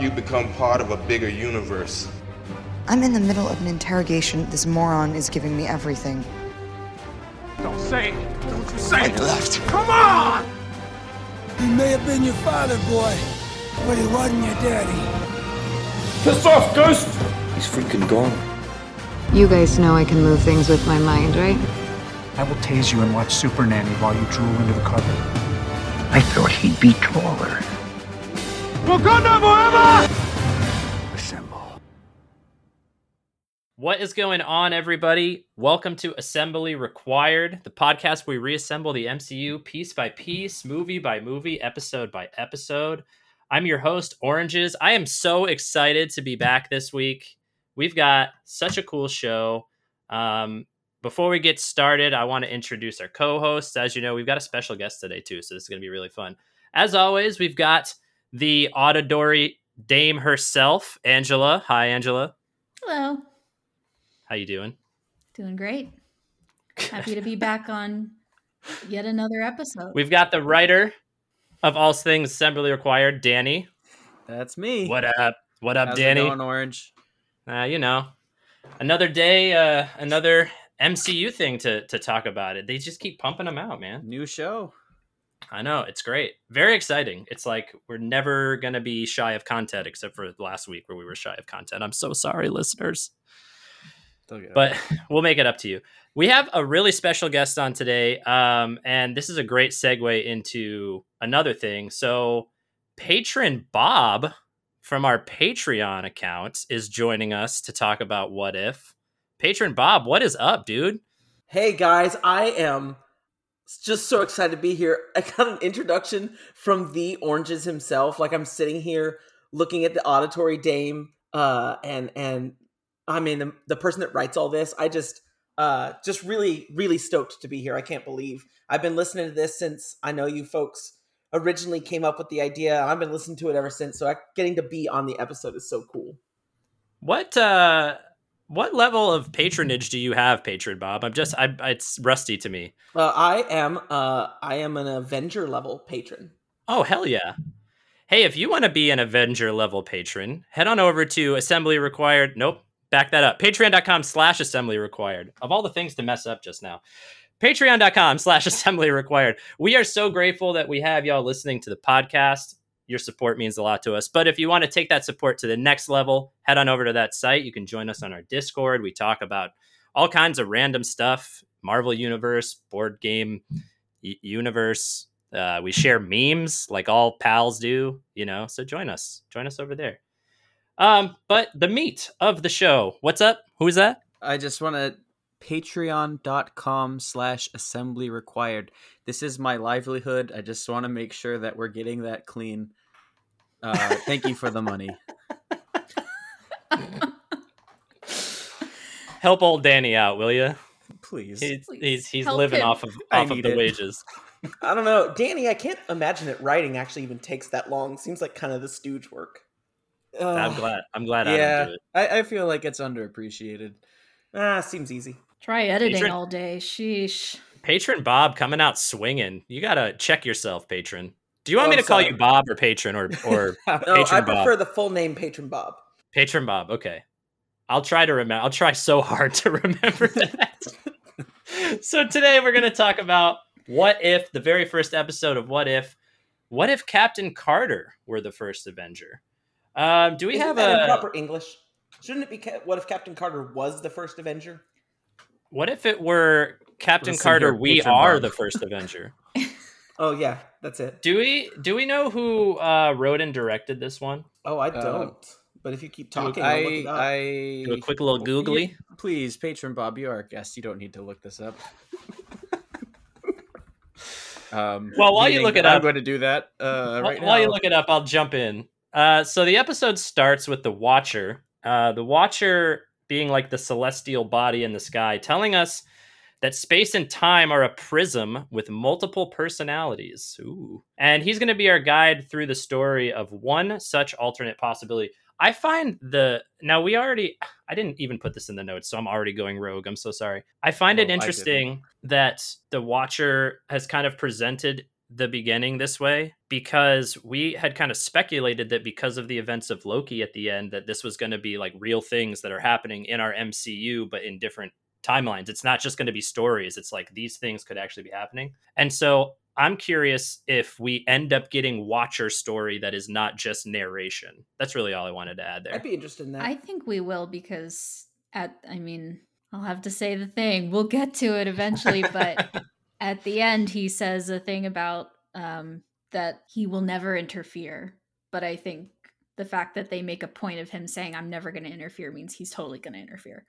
You become part of a bigger universe. I'm in the middle of an interrogation. This moron is giving me everything. Don't say it. Don't you say it. Left. Come on! He may have been your father, boy, but he wasn't your daddy. Piss off, Ghost! He's freaking gone. You guys know I can move things with my mind, right? I will tase you and watch Super Nanny while you drool into the carpet. I thought he'd be taller. Wakanda forever! Assemble. What is going on, everybody? Welcome to Assembly Required, the podcast where we reassemble the MCU piece by piece, movie by movie, episode by episode. I'm your host, Oranges. I am so excited to be back this week. We've got such a cool show. Before we get started, I want to introduce our co-hosts. As you know, we've got a special guest today, too, so this is going to be really fun. As always, we've got the auditory dame herself, Angela. Hi, Angela. Hello. How you doing? Doing great. Happy to be back on yet another episode. We've got the writer of all things Assembly Required, Danny. That's me. What up? What up, Danny? How's it going, Orange? Another day, another MCU thing to talk about. It. They just keep pumping them out, man. New show. I know. It's great. Very exciting. It's like we're never going to be shy of content, except for last week where we were shy of content. I'm so sorry, listeners. But we'll make it up to you. We have a really special guest on today, and this is a great segue into another thing. So Patron Bob from our Patreon account is joining us to talk about What If. Patron Bob, what is up, dude? Hey, guys, I am just so excited to be here. I got an introduction from the Oranges himself. Like, I'm sitting here looking at the auditory dame, and I mean, the person that writes all this. I just really, really stoked to be here. I can't believe I've been listening to this since I know you folks originally came up with the idea. I've been listening to it ever since. So getting to be on the episode is so cool. What level of patronage do you have, Patron Bob? It's rusty to me. I am an Avenger level patron. Oh, hell yeah. Hey, if you want to be an Avenger level patron, head on over to Assembly Required. Nope. Back that up. Patreon.com/Assembly Required. Of all the things to mess up just now. Patreon.com/Assembly Required. We are so grateful that we have y'all listening to the podcast. Your support means a lot to us. But if you want to take that support to the next level, head on over to that site. You can join us on our Discord. We talk about all kinds of random stuff, Marvel Universe, board game universe. We share memes like all pals do, you know, so join us. Join us over there. But the meat of the show. What's up? Who is that? I just want to patreon.com/Assembly Required. This is my livelihood. I just want to make sure that we're getting that clean. Thank you for the money. Help old Danny out, will you? Please. He's living him off of the wages. I don't know. Danny, I can't imagine that writing actually even takes that long. Seems like kind of the stooge work. I'm glad yeah, I don't do it. I feel like it's underappreciated. Seems easy. Try editing Patron, all day. Sheesh. Patron Bob coming out swinging. You got to check yourself, Patron. Do you want me to call you Bob or Patron or no, Patron I Bob? Prefer the full name Patron Bob. Patron Bob. Okay. I'll try to remember. I'll try so hard to remember that. So today we're going to talk about What If, the very first episode of What If. What if Captain Carter were the first Avenger? Do we have a proper English? Shouldn't it be what if Captain Carter was the first Avenger? What if it were Captain Carter? We are the first Avenger. Oh yeah, that's it. Do we know who wrote and directed this one? Oh, I don't. But if you keep talking, I'll look it up. Do a quick little googly. Please, Patron Bob, you are a guest. You don't need to look this up. Well, while you look it up, I'm going to do that. While you look it up, I'll jump in. So the episode starts with the Watcher. The Watcher being like the celestial body in the sky, telling us that space and time are a prism with multiple personalities. Ooh. And he's going to be our guide through the story of one such alternate possibility. I find I didn't even put this in the notes, so I'm already going rogue. I'm so sorry. I find it interesting that the Watcher has kind of presented the beginning this way, because we had kind of speculated that because of the events of Loki at the end, that this was going to be like real things that are happening in our MCU, but in different timelines. It's not just going to be stories. It's like these things could actually be happening. And so I'm curious if we end up getting Watcher story that is not just narration. That's really all I wanted to add there. I'd be interested in that. I think we will, because I'll have to say the thing. We'll get to it eventually, but at the end, he says a thing about that he will never interfere. But I think the fact that they make a point of him saying, I'm never going to interfere, means he's totally going to interfere.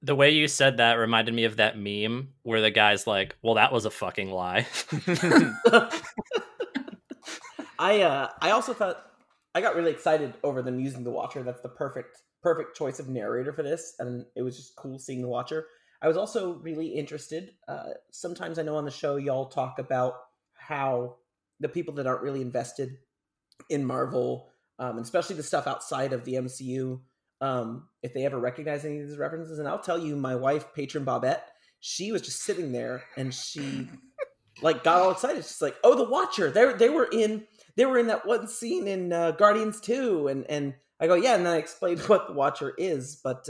The way you said that reminded me of that meme where the guy's like, well, that was a fucking lie. I also thought, I got really excited over them using the Watcher. That's the perfect choice of narrator for this. And it was just cool seeing the Watcher. I was also really interested. Sometimes I know on the show, y'all talk about how the people that aren't really invested in Marvel, and especially the stuff outside of the MCU, if they ever recognize any of these references. And I'll tell you, my wife, Patron Bobette, she was just sitting there and she like got all excited. She's like, oh, the Watcher, they were in that one scene in Guardians 2. And I go, yeah. And then I explained what the Watcher is, but,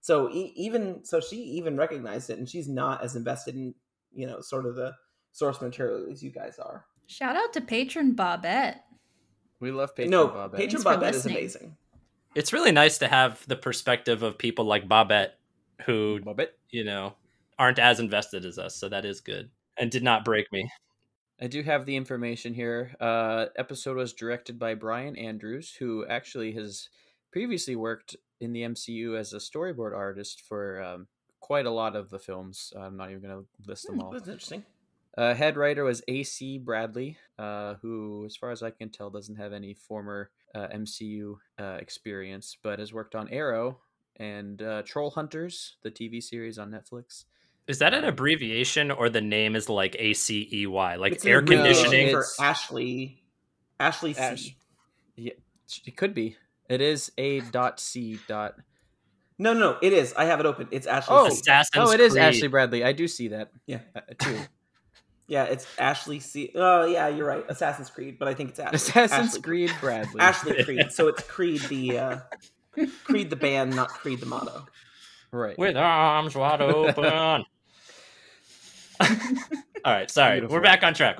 so she even recognized it, and she's not as invested in, you know, sort of the source material as you guys are. Shout out to Patron Bobette. We love Patron Bobette. No, Patron Bobette is amazing. It's really nice to have the perspective of people like Bobette who, you know, aren't as invested as us. So that is good and did not break me. I do have the information here. Episode was directed by Brian Andrews, who actually has previously worked in the MCU as a storyboard artist for quite a lot of the films. I'm not even going to list them all. That's interesting. Head writer was A. C. Bradley, who, as far as I can tell, doesn't have any former MCU experience, but has worked on Arrow and Troll Hunters, the TV series on Netflix. Is that an abbreviation, or the name is like ACEY, like it's air conditioning? No, it's for Ashley C. Yeah, it could be. It is A.C. No, it is. I have it open. It's Ashley. Oh, it is Ashley Bradley. I do see that. Yeah, too. Yeah, it's Ashley C. Oh, yeah, you're right. Assassin's Creed, but I think it's Assassin's Creed Bradley. Ashley Creed. So it's Creed the band, not Creed the motto. Right. With arms wide open. All right, sorry. Beautiful. We're back on track.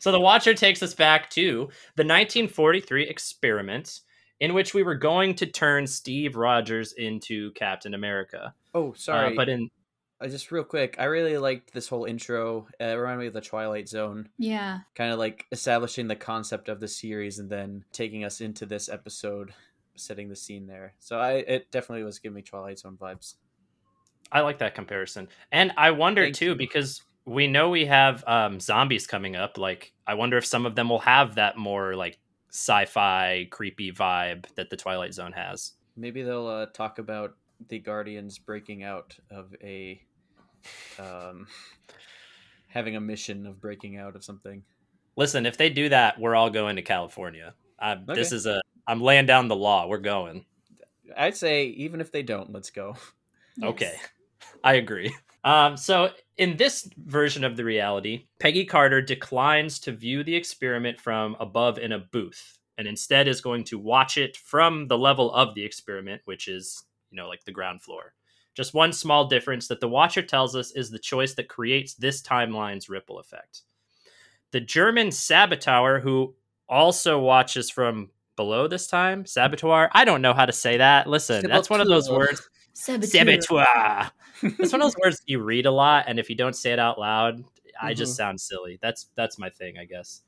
So the Watcher takes us back to the 1943 experiment, in which we were going to turn Steve Rogers into Captain America. Oh, sorry. Just real quick, I really liked this whole intro. It reminded me of the Twilight Zone. Yeah. Kind of like establishing the concept of the series and then taking us into this episode, setting the scene there. So it definitely was giving me Twilight Zone vibes. I like that comparison. And I wonder, because we know we have zombies coming up. Like, I wonder if some of them will have that more like sci-fi creepy vibe that the Twilight Zone has. Maybe they'll talk about the Guardians breaking out of having a mission of breaking out of something. Listen, if they do that, we're all going to California. Okay. I'm laying down the law. We're going. I'd say even if they don't, let's go. Yes. Okay. I agree. So in this version of the reality, Peggy Carter declines to view the experiment from above in a booth, and instead is going to watch it from the level of the experiment, which is, you know, like the ground floor. Just one small difference that the Watcher tells us is the choice that creates this timeline's ripple effect. The German saboteur, who also watches from below this time, saboteur. I don't know how to say that. Listen, saboteur. That's one of those words. Saboteur. It's one of those words you read a lot, and if you don't say it out loud, I just sound silly. That's my thing, I guess.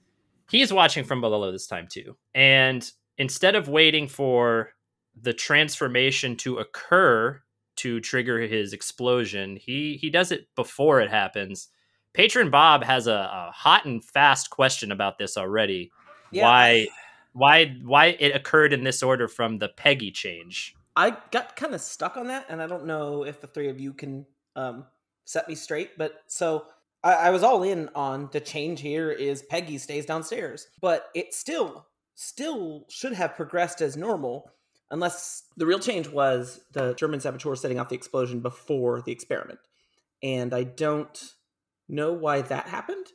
He's watching from below this time too, and instead of waiting for the transformation to occur to trigger his explosion, he does it before it happens. Patron Bob has a hot and fast question about this already. Yeah. Why it occurred in this order from the Peggy change? I got kind of stuck on that, and I don't know if the three of you can set me straight, but so I was all in on the change here is Peggy stays downstairs, but it still should have progressed as normal, unless the real change was the German saboteur setting off the explosion before the experiment. And I don't know why that happened.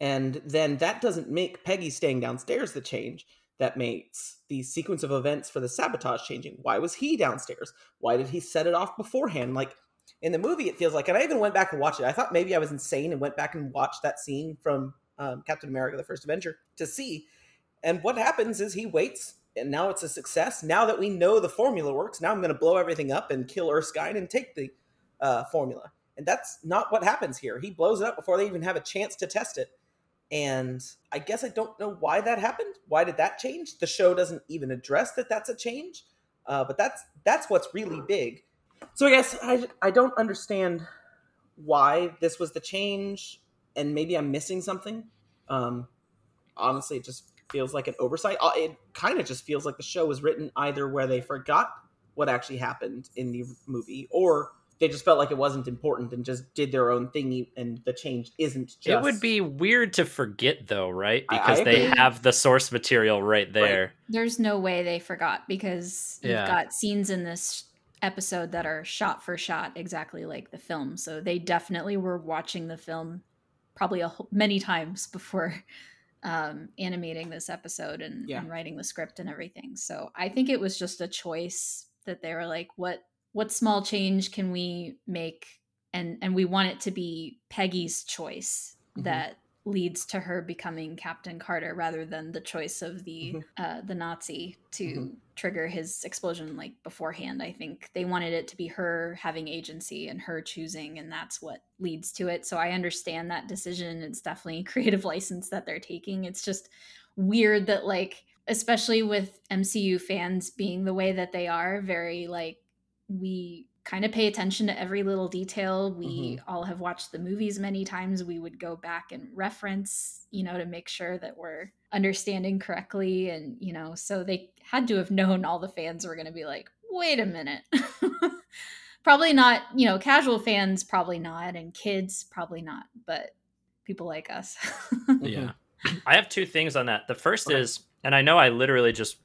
And then that doesn't make Peggy staying downstairs the change. That makes the sequence of events for the sabotage changing. Why was he downstairs? Why did he set it off beforehand? Like, in the movie, it feels like, and I even went back and watched it. I thought maybe I was insane and went back and watched that scene from Captain America, the First Avenger, to see. And what happens is he waits, and now it's a success. Now that we know the formula works, now I'm going to blow everything up and kill Erskine and take the formula. And that's not what happens here. He blows it up before they even have a chance to test it. And I guess I don't know why that happened. Why did that change? The show doesn't even address that that's a change. But that's what's really big. So I guess I don't understand why this was the change. And maybe I'm missing something. Honestly, it just feels like an oversight. It kind of just feels like the show was written either where they forgot what actually happened in the movie, or they just felt like it wasn't important and just did their own thing, and the change isn't just... It would be weird to forget, though, right? Because they have the source material right there. Right. There's no way they forgot, because you've got scenes in this episode that are shot for shot exactly like the film. So they definitely were watching the film probably many times before animating this episode and writing the script and everything. So I think it was just a choice that they were like, what small change can we make? And we want it to be Peggy's choice that leads to her becoming Captain Carter, rather than the choice of the Nazi to trigger his explosion like beforehand. I think they wanted it to be her having agency and her choosing, and that's what leads to it. So I understand that decision. It's definitely a creative license that they're taking. It's just weird that, like, especially with MCU fans being the way that they are, very like, we kind of pay attention to every little detail. We all have watched the movies many times. We would go back and reference, to make sure that we're understanding correctly. And, so they had to have known all the fans were going to be like, wait a minute. Probably not, casual fans, probably not. And kids, probably not. But people like us. Yeah. I have two things on that. The first is, and I know I literally just,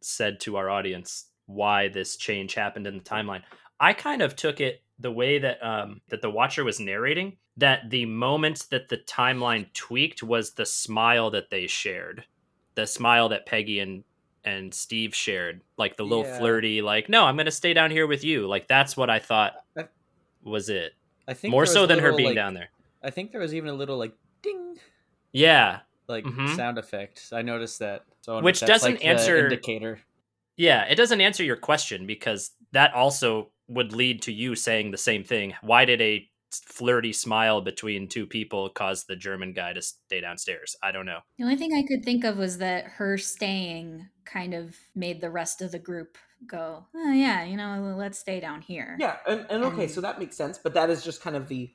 said to our audience why this change happened in the timeline. I kind of took it the way that that the Watcher was narrating, that the moment that the timeline tweaked was the smile that they shared, the smile that Peggy and Steve shared, like the little flirty, like, no, I'm gonna stay down here with you. Like, that's what I thought was it. I think more so than her being down there. I think there was even a little like ding, sound effect. I noticed that. So which doesn't answer indicator. Yeah, it doesn't answer your question, because that also would lead to you saying the same thing. Why did a flirty smile between two people cause the German guy to stay downstairs? I don't know. The only thing I could think of was that her staying kind of made the rest of the group go, oh, yeah, let's stay down here. Yeah, and okay, so that makes sense. But that is just kind of the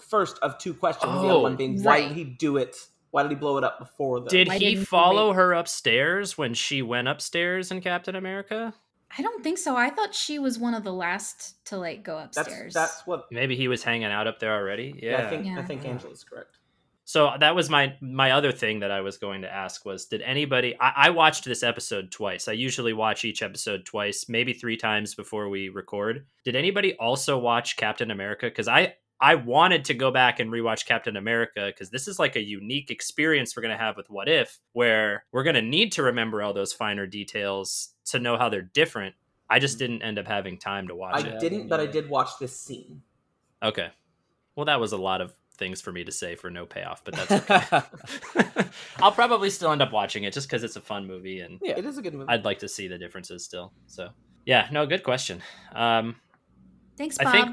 first of two questions. The other one being, why did he do it? Why did he blow it up before? Did he follow her upstairs when she went upstairs in Captain America? I don't think so. I thought she was one of the last to go upstairs. That's what. Maybe he was hanging out up there already. Yeah, I think Angela's correct. So that was my other thing that I was going to ask was, did anybody... I watched this episode twice. I usually watch each episode twice, maybe three times before we record. Did anybody also watch Captain America? Because I wanted to go back and rewatch Captain America, because this is like a unique experience we're going to have with What If, where we're going to need to remember all those finer details to know how they're different. I just didn't end up having time to watch it. I didn't, but I did watch this scene. Okay. Well, that was a lot of things for me to say for no payoff, but that's okay. I'll probably still end up watching it just because it's a fun movie. And yeah, it is a good movie. I'd like to see the differences still. So yeah, no, good question. Thanks, Bob.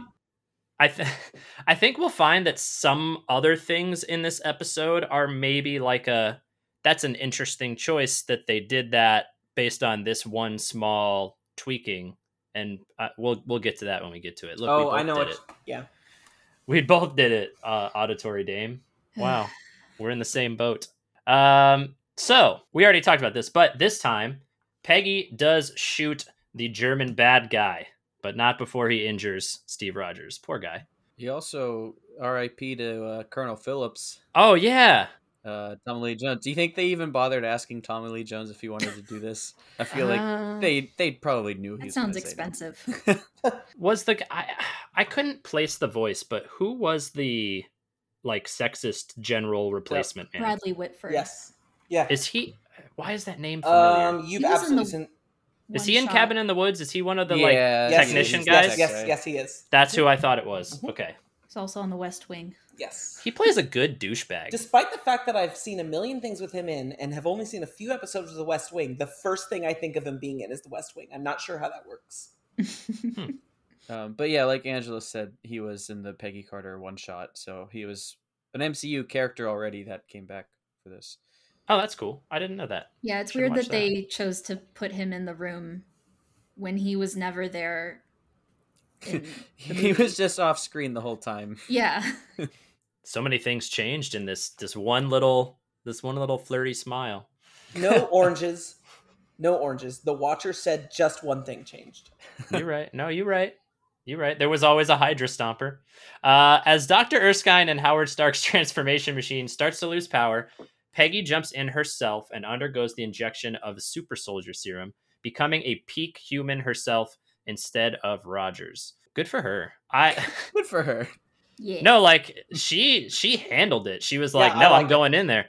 I think we'll find that some other things in this episode are maybe like that's an interesting choice that they did that based on this one small tweaking, and we'll get to that when we get to it. Look, we both did it. Yeah, we both did it. Auditory Dame. Wow, we're in the same boat. So we already talked about this, but this time Peggy does shoot the German bad guy. But not before he injures Steve Rogers. Poor guy. He also R.I.P. to Colonel Phillips. Oh, yeah. Tommy Lee Jones. Do you think they even bothered asking Tommy Lee Jones if he wanted to do this? I feel like they probably knew he was going to say that. Sounds expensive. I couldn't place the voice, but who was the like sexist general replacement man. Bradley Whitford. Yes. Yeah. Is he? Why is that name familiar? You've absolutely seen. Is he in Cabin in the Woods? Is he one of the technician guys? Yes, he is. That's who I thought it was. Mm-hmm. Okay. He's also on the West Wing. Yes. He plays a good douchebag. Despite the fact that I've seen a million things with him in and have only seen a few episodes of the West Wing, the first thing I think of him being in is the West Wing. I'm not sure how that works. But yeah, like Angela said, he was in the Peggy Carter one shot. So he was an MCU character already that came back for this. Oh, that's cool. I didn't know that. Yeah, it's weird that they chose to put him in the room when he was never there. He was just off screen the whole time. Yeah. So many things changed in this one little flirty smile. No oranges. No oranges. The Watcher said just one thing changed. You're right. No, you're right. You're right. There was always a Hydra Stomper. As Dr. Erskine and Howard Stark's transformation machine starts to lose power, Peggy jumps in herself and undergoes the injection of a super soldier serum, becoming a peak human herself instead of Rogers. Good for her. Good for her. Yeah. No, like she handled it. She was like, "No, I'm going in there."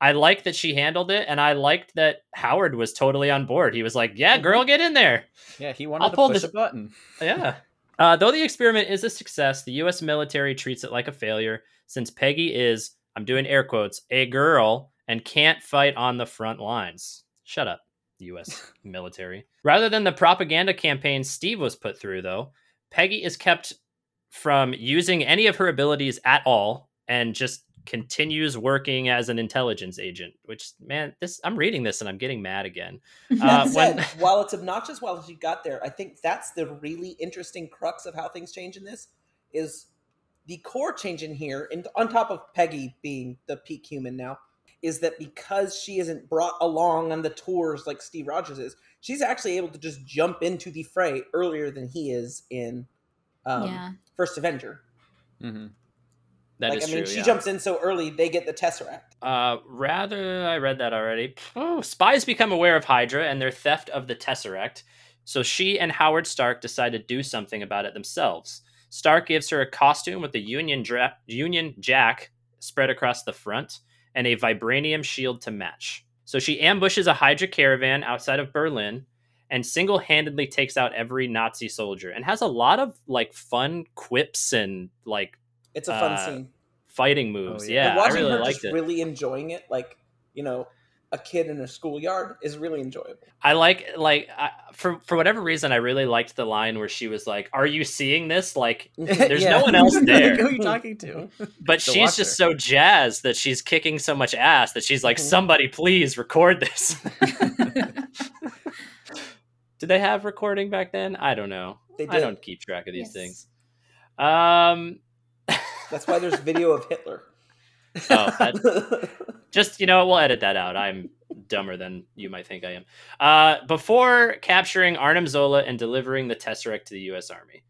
I like that she handled it, and I liked that Howard was totally on board. He was like, "Yeah, girl, get in there." Yeah, he wanted to push the button. Yeah. Though the experiment is a success, the U.S. military treats it like a failure since Peggy is, I'm doing air quotes, a girl and can't fight on the front lines. Shut up, U.S. military. Rather than the propaganda campaign Steve was put through, though, Peggy is kept from using any of her abilities at all and just continues working as an intelligence agent, which, man, I'm reading this and I'm getting mad again. While it's obnoxious while she got there, I think that's the really interesting crux of how things change in this is the core change in here, and on top of Peggy being the peak human now, is that because she isn't brought along on the tours like Steve Rogers is, she's actually able to just jump into the fray earlier than he is in First Avenger. Mm-hmm. That is true. I mean, she jumps in so early, they get the Tesseract. I read that already. Oh, spies become aware of Hydra and their theft of the Tesseract, so she and Howard Stark decide to do something about it themselves. Stark gives her a costume with a Union Jack spread across the front and a vibranium shield to match. So she ambushes a Hydra caravan outside of Berlin and single-handedly takes out every Nazi soldier and has a lot of like fun quips and like it's a fun scene. Fighting moves. Oh, yeah. Watching I really her liked just it. Really enjoying it, like, you know, a kid in a schoolyard is really enjoyable. I for whatever reason, I really liked the line where she was like, "Are you seeing this? Like, there's no one else there. Like, who are you talking to?" But she's Watcher. Just so jazzed that she's kicking so much ass that she's like, "Somebody please record this." Did they have recording back then? I don't know. They did. I don't keep track of these things. That's why there's video of Hitler. Oh, just, you know, we'll edit that out. I'm dumber than you might think I am. Before capturing Arnim Zola and delivering the Tesseract to the U.S. Army,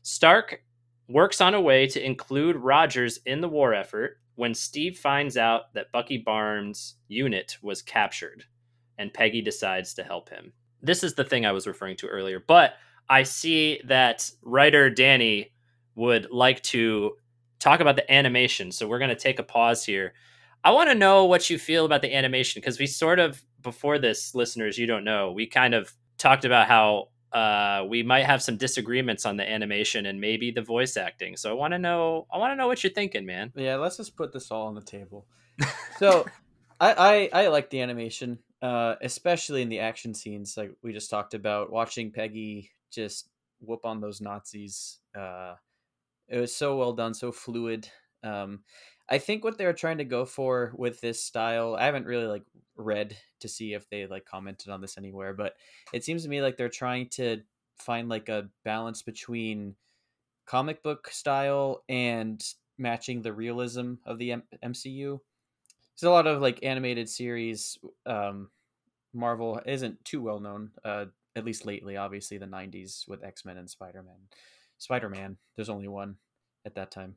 Stark works on a way to include Rogers in the war effort when Steve finds out that Bucky Barnes' unit was captured, and Peggy decides to help him. This is the thing I was referring to earlier, but I see that writer Danny would like to talk about the animation, so we're going to take a pause here. I want to know what you feel about the animation, because we sort of, before this, listeners, you don't know, we kind of talked about how we might have some disagreements on the animation and maybe the voice acting. So I want to know what you're thinking, man. Yeah, let's just put this all on the table. So I like the animation, especially in the action scenes, like we just talked about, watching Peggy just whoop on those Nazis. It was so well done, so fluid. I think what they were trying to go for with this style, I haven't really like read to see if they like commented on this anywhere, but it seems to me like they're trying to find like a balance between comic book style and matching the realism of the MCU. There's a lot of like animated series. Marvel isn't too well known, at least lately, obviously the 90s with X-Men and Spider-Man, there's only one at that time.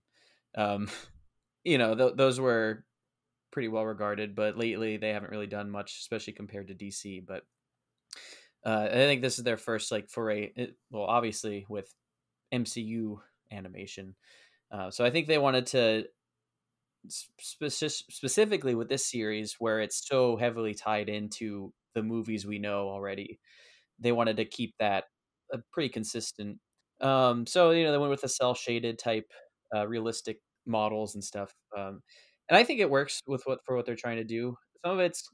You know, those were pretty well regarded, but lately they haven't really done much, especially compared to DC. But I think this is their first like foray, obviously with MCU animation. So I think they wanted to specifically with this series where it's so heavily tied into the movies we know already, they wanted to keep that pretty consistent. So, you know, they went with the cell shaded type realistic models and stuff. And I think it works with what they're trying to do. Some of it's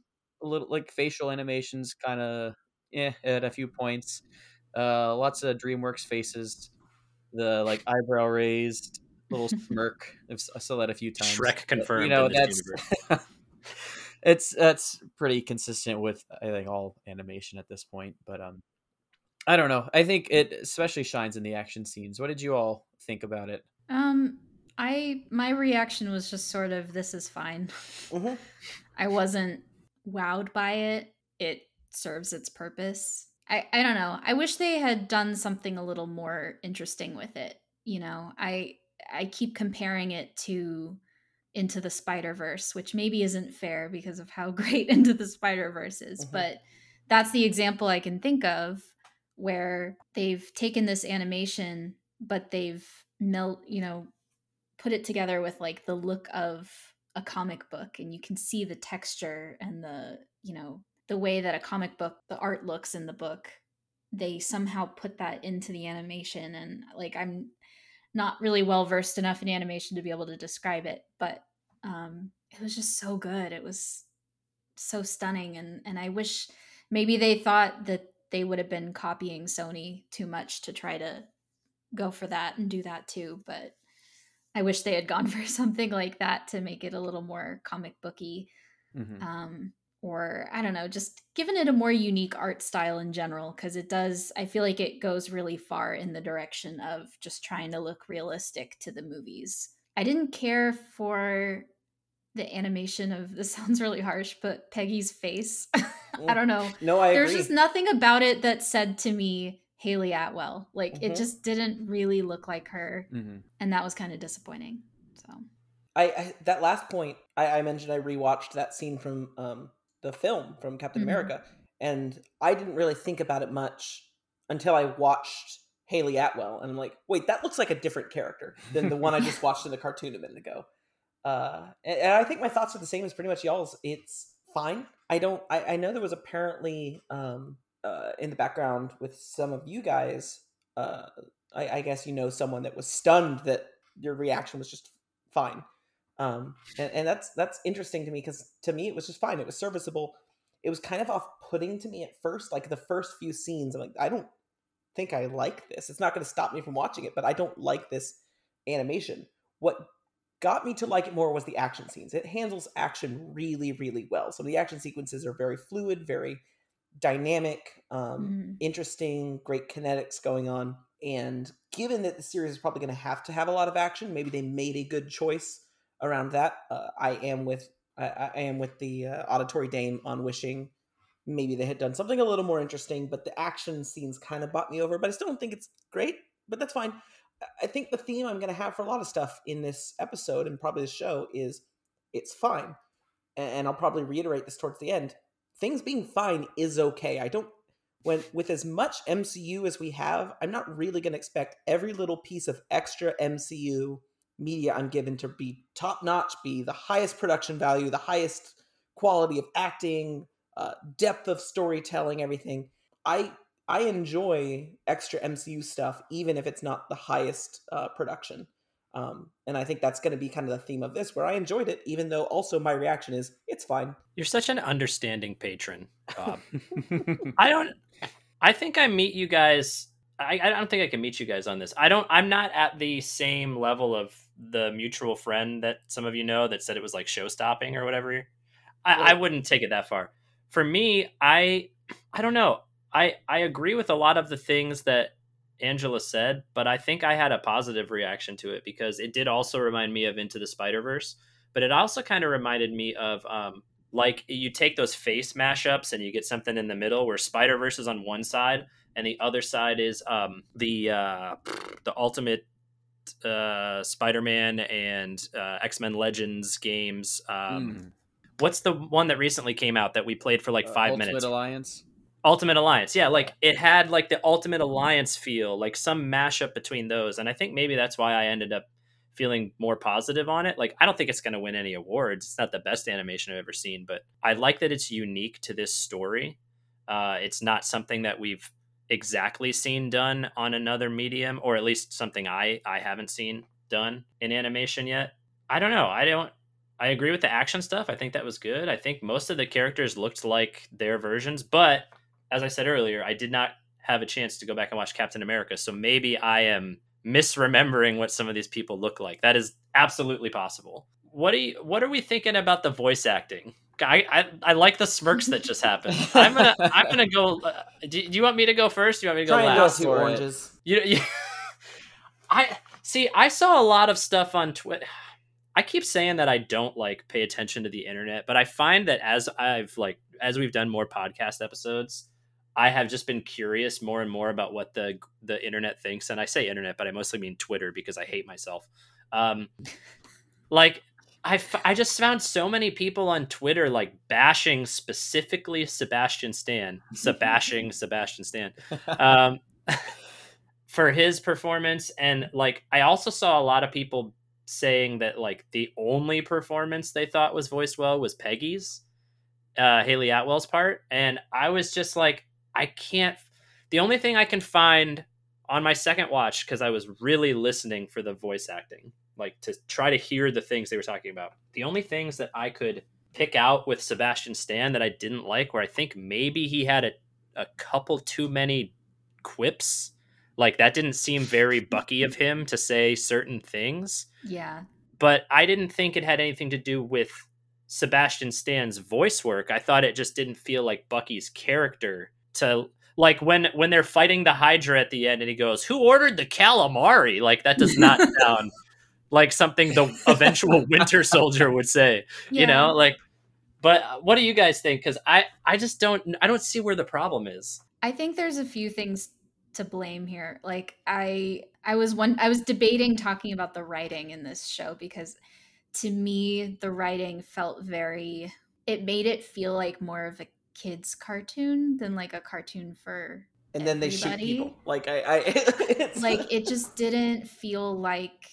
a little like facial animations, kind of at a few points. Lots of DreamWorks faces, the like eyebrow raised, little smirk. I saw that a few times. Shrek confirmed. But, you know, that's pretty consistent with I think all animation at this point. But I don't know. I think it especially shines in the action scenes. What did you all think about it? My reaction was just sort of, this is fine. Mm-hmm. I wasn't wowed by it. It serves its purpose. I don't know. I wish they had done something a little more interesting with it. You know, I keep comparing it to Into the Spider-Verse, which maybe isn't fair because of how great Into the Spider-Verse is. Mm-hmm. But that's the example I can think of where they've taken this animation, but they've put it together with like the look of a comic book, and you can see the texture and the, you know, the way that a comic book, the art looks in the book, they somehow put that into the animation. And like, I'm not really well versed enough in animation to be able to describe it, but it was just so good. It was so stunning. And I wish maybe they thought that they would have been copying Sony too much to try to go for that and do that too. But I wish they had gone for something like that to make it a little more comic booky, mm-hmm. Or I don't know, just giving it a more unique art style in general, because it does, I feel like it goes really far in the direction of just trying to look realistic to the movies. I didn't care for the animation of, this sounds really harsh, but Peggy's face. I don't know. No, I agree. There's just nothing about it that said to me, Hayley Atwell. Like, mm-hmm. It just didn't really look like her. Mm-hmm. And that was kind of disappointing. So I that last point I mentioned, I rewatched that scene from the film from Captain mm-hmm. America. And I didn't really think about it much until I watched Hayley Atwell. And I'm like, wait, that looks like a different character than the one I just watched in the cartoon a minute ago. And I think my thoughts are the same as pretty much y'all's. It's fine. I know there was apparently in the background with some of you guys, I guess, you know, someone that was stunned that your reaction was just fine. And that's interesting to me, because to me, it was just fine. It was serviceable. It was kind of off-putting to me at first, like the first few scenes. I'm like, I don't think I like this. It's not going to stop me from watching it, but I don't like this animation. What got me to like it more was the action scenes. It handles action really, really well. So the action sequences are very fluid, very dynamic, interesting, great kinetics going on. And given that the series is probably going to have a lot of action, maybe they made a good choice around that. I am with the auditory dame on wishing maybe they had done something a little more interesting, but the action scenes kind of bought me over. But I still don't think it's great, but that's fine. I think the theme I'm going to have for a lot of stuff in this episode and probably this show is it's fine. And I'll probably reiterate this towards the end. Things being fine is okay. With as much MCU as we have, I'm not really going to expect every little piece of extra MCU media I'm given to be top notch, be the highest production value, the highest quality of acting, depth of storytelling, everything. I enjoy extra MCU stuff, even if it's not the highest production. And I think that's going to be kind of the theme of this, where I enjoyed it, even though also my reaction is, it's fine. You're such an understanding patron, Bob. I don't think I can meet you guys on this. I'm not at the same level of the mutual friend that some of you know that said it was like show-stopping or whatever. I wouldn't take it that far. For me, I don't know. I agree with a lot of the things that Angela said, but I think I had a positive reaction to it because it did also remind me of Into the Spider-Verse, but it also kind of reminded me of like you take those face mashups and you get something in the middle where Spider-Verse is on one side and the other side is the Ultimate Spider-Man and X-Men Legends games. What's the one that recently came out that we played for like 5 minutes? Ultimate Alliance. Yeah, like it had like the Ultimate Alliance feel, like some mashup between those. And I think maybe that's why I ended up feeling more positive on it. Like, I don't think it's going to win any awards. It's not the best animation I've ever seen, but I like that it's unique to this story. It's not something that we've exactly seen done on another medium, or at least something I haven't seen done in animation yet. I don't know. I agree with the action stuff. I think that was good. I think most of the characters looked like their versions, but as I said earlier, I did not have a chance to go back and watch Captain America. So maybe I am misremembering what some of these people look like. That is absolutely possible. What are we thinking about the voice acting? I like the smirks that just happened. I'm gonna go. Do you want me to go first? Do you want me to go last? Go Oranges. I see. I saw a lot of stuff on Twitter. I keep saying that I don't like pay attention to the internet, but I find that as we've done more podcast episodes, I have just been curious more and more about what the internet thinks. And I say internet, but I mostly mean Twitter because I hate myself. I just found so many people on Twitter, like, bashing specifically Sebastian Stan for his performance. And, like, I also saw a lot of people saying that, like, the only performance they thought was voiced well was Peggy's, Haley Atwell's part. And I was just like, the only thing I can find on my second watch, because I was really listening for the voice acting, like, to try to hear the things they were talking about. The only things that I could pick out with Sebastian Stan that I didn't like, where I think maybe he had a couple too many quips. Like, that didn't seem very Bucky of him to say certain things. Yeah. But I didn't think it had anything to do with Sebastian Stan's voice work. I thought it just didn't feel like Bucky's character to... Like, when they're fighting the Hydra at the end and he goes, "Who ordered the calamari?" Like, that does not sound like something the eventual Winter Soldier would say, yeah. You know, like, but what do you guys think? Cause I just don't see where the problem is. I think there's a few things to blame here. Like, I was debating talking about the writing in this show, because to me, the writing it made it feel like more of a kids cartoon than like a cartoon for and everybody. Then they shoot people. Like, it's like, it just didn't feel like,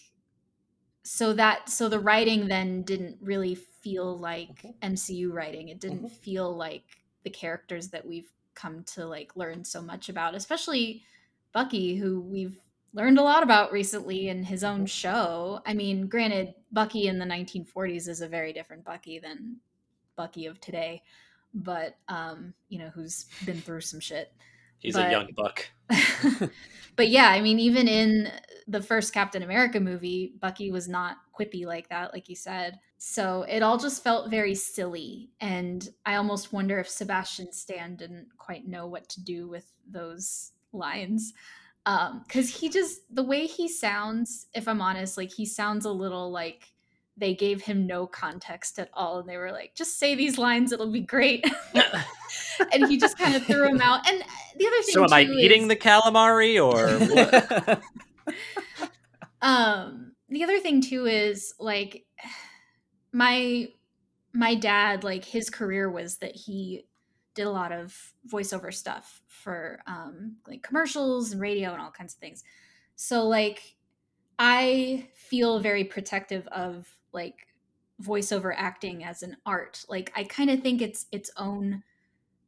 so the writing then didn't really feel like MCU writing. It didn't feel like the characters that we've come to like learn so much about, especially Bucky, who we've learned a lot about recently in his own show. I mean, granted, Bucky in the 1940s is a very different Bucky than Bucky of today, but you know, who's been through some shit. He's a young buck. But yeah, I mean, even in the first Captain America movie, Bucky was not quippy like that, like you said. So it all just felt very silly. And I almost wonder if Sebastian Stan didn't quite know what to do with those lines. Because the way he sounds, if I'm honest, like, he sounds a little like they gave him no context at all. And they were like, just say these lines, it'll be great. And he just kind of threw them out. And the other thing, so am I eating the calamari or what? The other thing too is, like, my dad, like, his career was that he did a lot of voiceover stuff for like commercials and radio and all kinds of things. So, like, I feel very protective of like voiceover acting as an art. Like, I kind of think it's its own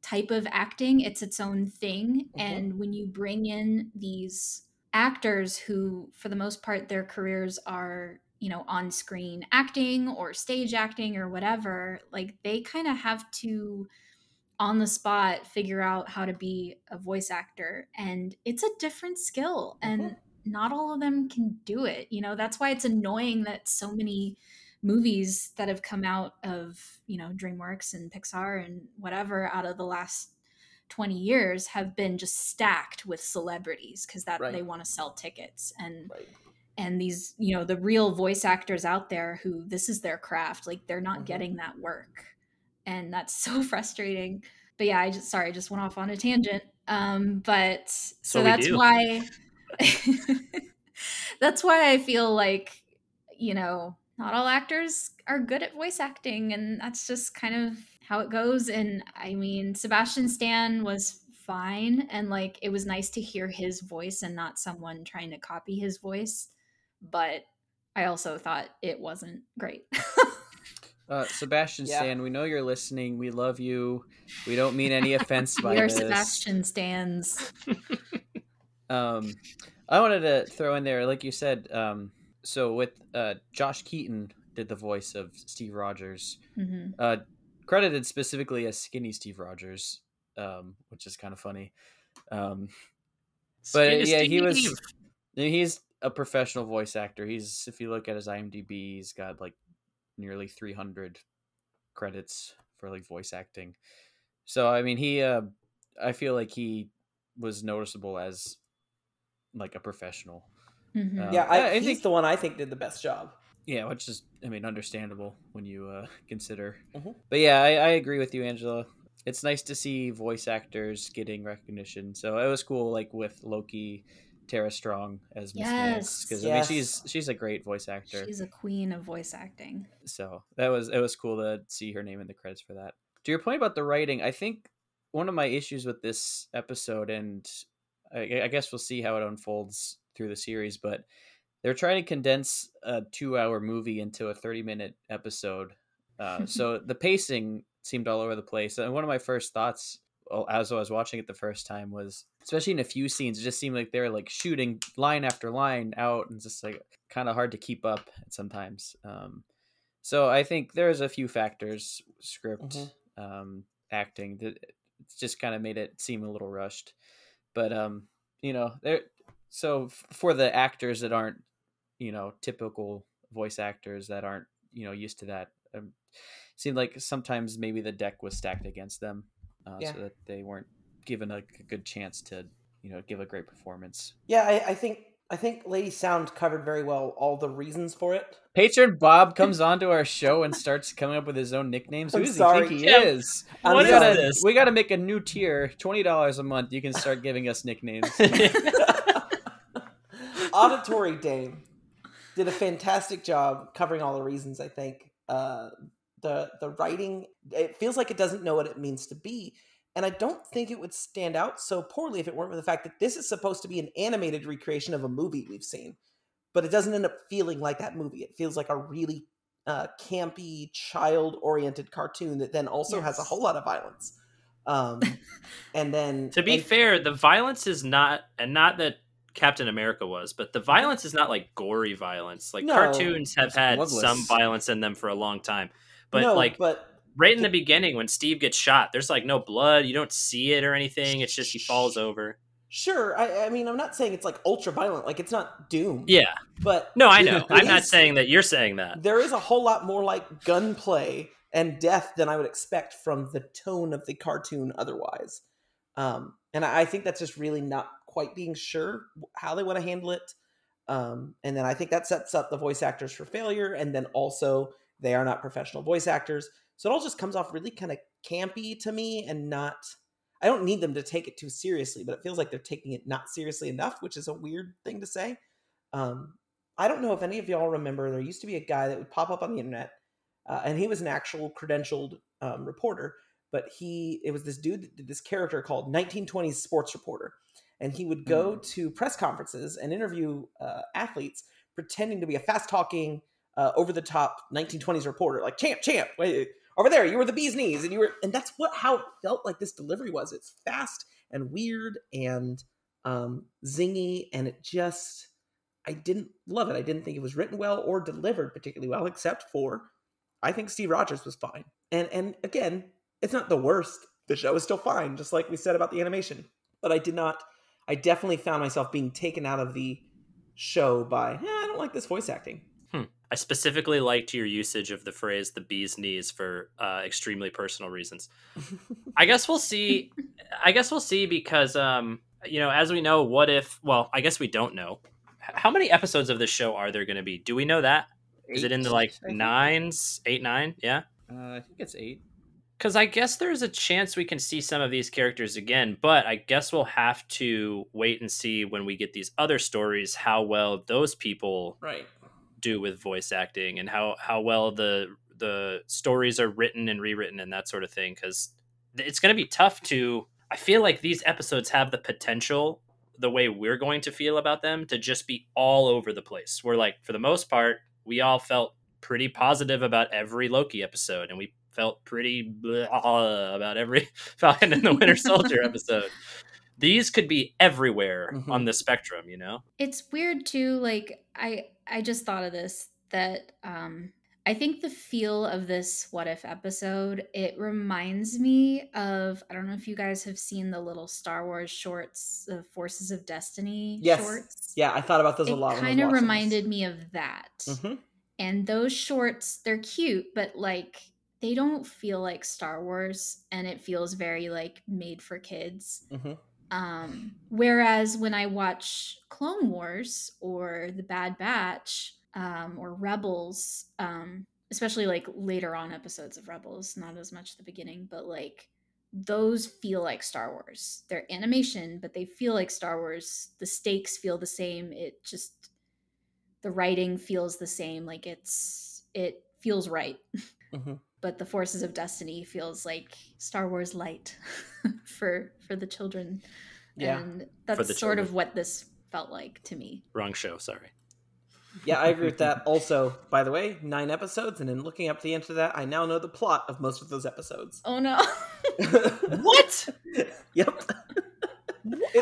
type of acting. It's its own thing. Mm-hmm. And when you bring in these actors who, for the most part, their careers are, you know, on screen acting or stage acting or whatever, like, they kind of have to on the spot figure out how to be a voice actor. And it's a different skill. Mm-hmm. And not all of them can do it. You know, that's why it's annoying that so many movies that have come out of, you know, DreamWorks and Pixar and whatever out of the last 20 years have been just stacked with celebrities, because that They want to sell tickets. And And these, you know, the real voice actors out there who this is their craft, like, they're not getting that work. And that's so frustrating. But yeah, I just went off on a tangent. But so that's why... That's why I feel like, you know, not all actors are good at voice acting, and that's just kind of how it goes. And I mean, Sebastian Stan was fine, and like, it was nice to hear his voice and not someone trying to copy his voice, but I also thought it wasn't great. Sebastian Stan, we know you're listening. We love you. We don't mean any offense by this. You're Sebastian Stans. I wanted to throw in there, like you said, so with Josh Keaton did the voice of Steve Rogers, mm-hmm. Credited specifically as Skinny Steve Rogers, which is kind of funny. But yeah, he's a professional voice actor. He's, if you look at his IMDb, he's got like nearly 300 credits for like voice acting. So I mean, he I feel like he was noticeable as like a professional. Mm-hmm. I think the one I think did the best job. Yeah, which is, I mean, understandable when you consider. Mm-hmm. But yeah, I agree with you, Angela. It's nice to see voice actors getting recognition. So it was cool, like with Loki, Tara Strong as Miss Minutes, because I mean she's a great voice actor. She's a queen of voice acting. So it was cool to see her name in the credits for that. To your point about the writing, I think one of my issues with this episode, and I guess we'll see how it unfolds through the series, but they're trying to condense a 2-hour movie into a 30-minute episode. So the pacing seemed all over the place. And one of my first thoughts, as I was watching it the first time, was, especially in a few scenes, it just seemed like they were like shooting line after line out and just like kind of hard to keep up sometimes. So I think there's a few factors, script, mm-hmm. Acting, that it's just kind of made it seem a little rushed. But, you know, for the actors that aren't, you know, typical voice actors that aren't, you know, used to that, it seemed like sometimes maybe the deck was stacked against them, so that they weren't given a good chance to, you know, give a great performance. Yeah, I think Lady Sound covered very well all the reasons for it. Patron Bob comes onto our show and starts coming up with his own nicknames. Who does he think he is? What is this? We got to make a new tier, $20 a month. You can start giving us nicknames. Auditory Dame did a fantastic job covering all the reasons, I think. The writing, it feels like it doesn't know what it means to be. And I don't think it would stand out so poorly if it weren't for the fact that this is supposed to be an animated recreation of a movie we've seen. But it doesn't end up feeling like that movie. It feels like a really campy, child-oriented cartoon that then also has a whole lot of violence. And then... To be fair, the violence is not... And not that Captain America was, but the violence is not like gory violence. Like, no, cartoons have had some violence in them for a long time. But right in the beginning, when Steve gets shot, there's like no blood. You don't see it or anything. It's just he falls over. Sure. I mean, I'm not saying it's like ultra violent. Like, it's not Doom. Yeah. But no, I know. I'm not saying that you're saying that. There is a whole lot more like gunplay and death than I would expect from the tone of the cartoon otherwise. And I think that's just really not quite being sure how they want to handle it. And then I think that sets up the voice actors for failure. And then also they are not professional voice actors. So it all just comes off really kind of campy to me, and not, I don't need them to take it too seriously, but it feels like they're taking it not seriously enough, which is a weird thing to say. I don't know if any of y'all remember, there used to be a guy that would pop up on the internet, and he was an actual credentialed reporter, but it was this dude that did this character called 1920s Sports Reporter. And he would go to press conferences and interview athletes, pretending to be a fast-talking, over-the-top 1920s reporter, like, champ, wait, over there, you were the bee's knees, and that's how it felt like this delivery was. It's fast and weird and zingy, and it just, I didn't love it. I didn't think it was written well or delivered particularly well, except for, I think Steve Rogers was fine. And again, it's not the worst. The show is still fine, just like we said about the animation. But I definitely found myself being taken out of the show by, I don't like this voice acting. I specifically liked your usage of the phrase "the bee's knees" for extremely personal reasons. I guess we'll see because, you know, as we know, What If... Well, I guess we don't know. How many episodes of this show are there going to be? Do we know that? Is it in the, like, 9? Yeah? I think it's 8. Because I guess there's a chance we can see some of these characters again, but I guess we'll have to wait and see when we get these other stories how well those people... Right. do with voice acting, and how well the stories are written and rewritten and that sort of thing, because it's going to be tough to... I feel like these episodes have the potential, the way we're going to feel about them to just be all over the place. We're like, for the most part, we all felt pretty positive about every Loki episode, and we felt pretty blah about every Falcon and the Winter Soldier episode. These could be everywhere on the spectrum, you know? It's weird too. Like, I just thought of this, that I think the feel of this What If episode, it reminds me of, I don't know if you guys have seen the little Star Wars shorts, the Forces of Destiny shorts. Yeah, I thought about those a lot. It kind of reminded me of that. Mm-hmm. And those shorts, they're cute, but like, they don't feel like Star Wars, and it feels very like made for kids. Mm-hmm. Whereas when I watch Clone Wars or The Bad Batch, or Rebels, especially like later on episodes of Rebels, not as much at the beginning, but like those feel like Star Wars. They're animation, but they feel like Star Wars. The stakes feel the same. It just, the writing feels the same. Like it feels right. Mm-hmm. But the Forces of Destiny feels like Star Wars light for the children. Yeah. And that's sort of what this felt like to me. Wrong show, sorry. Yeah, I agree with that. Also, by the way, 9 episodes, and in looking up the answer to that, I now know the plot of most of those episodes. Oh, no. What? Yep.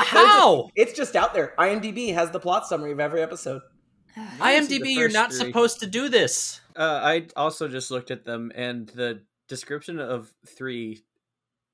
How? It's just out there. IMDb has the plot summary of every episode. IMDb, you're not supposed to do this. I also just looked at them, and the description of 3,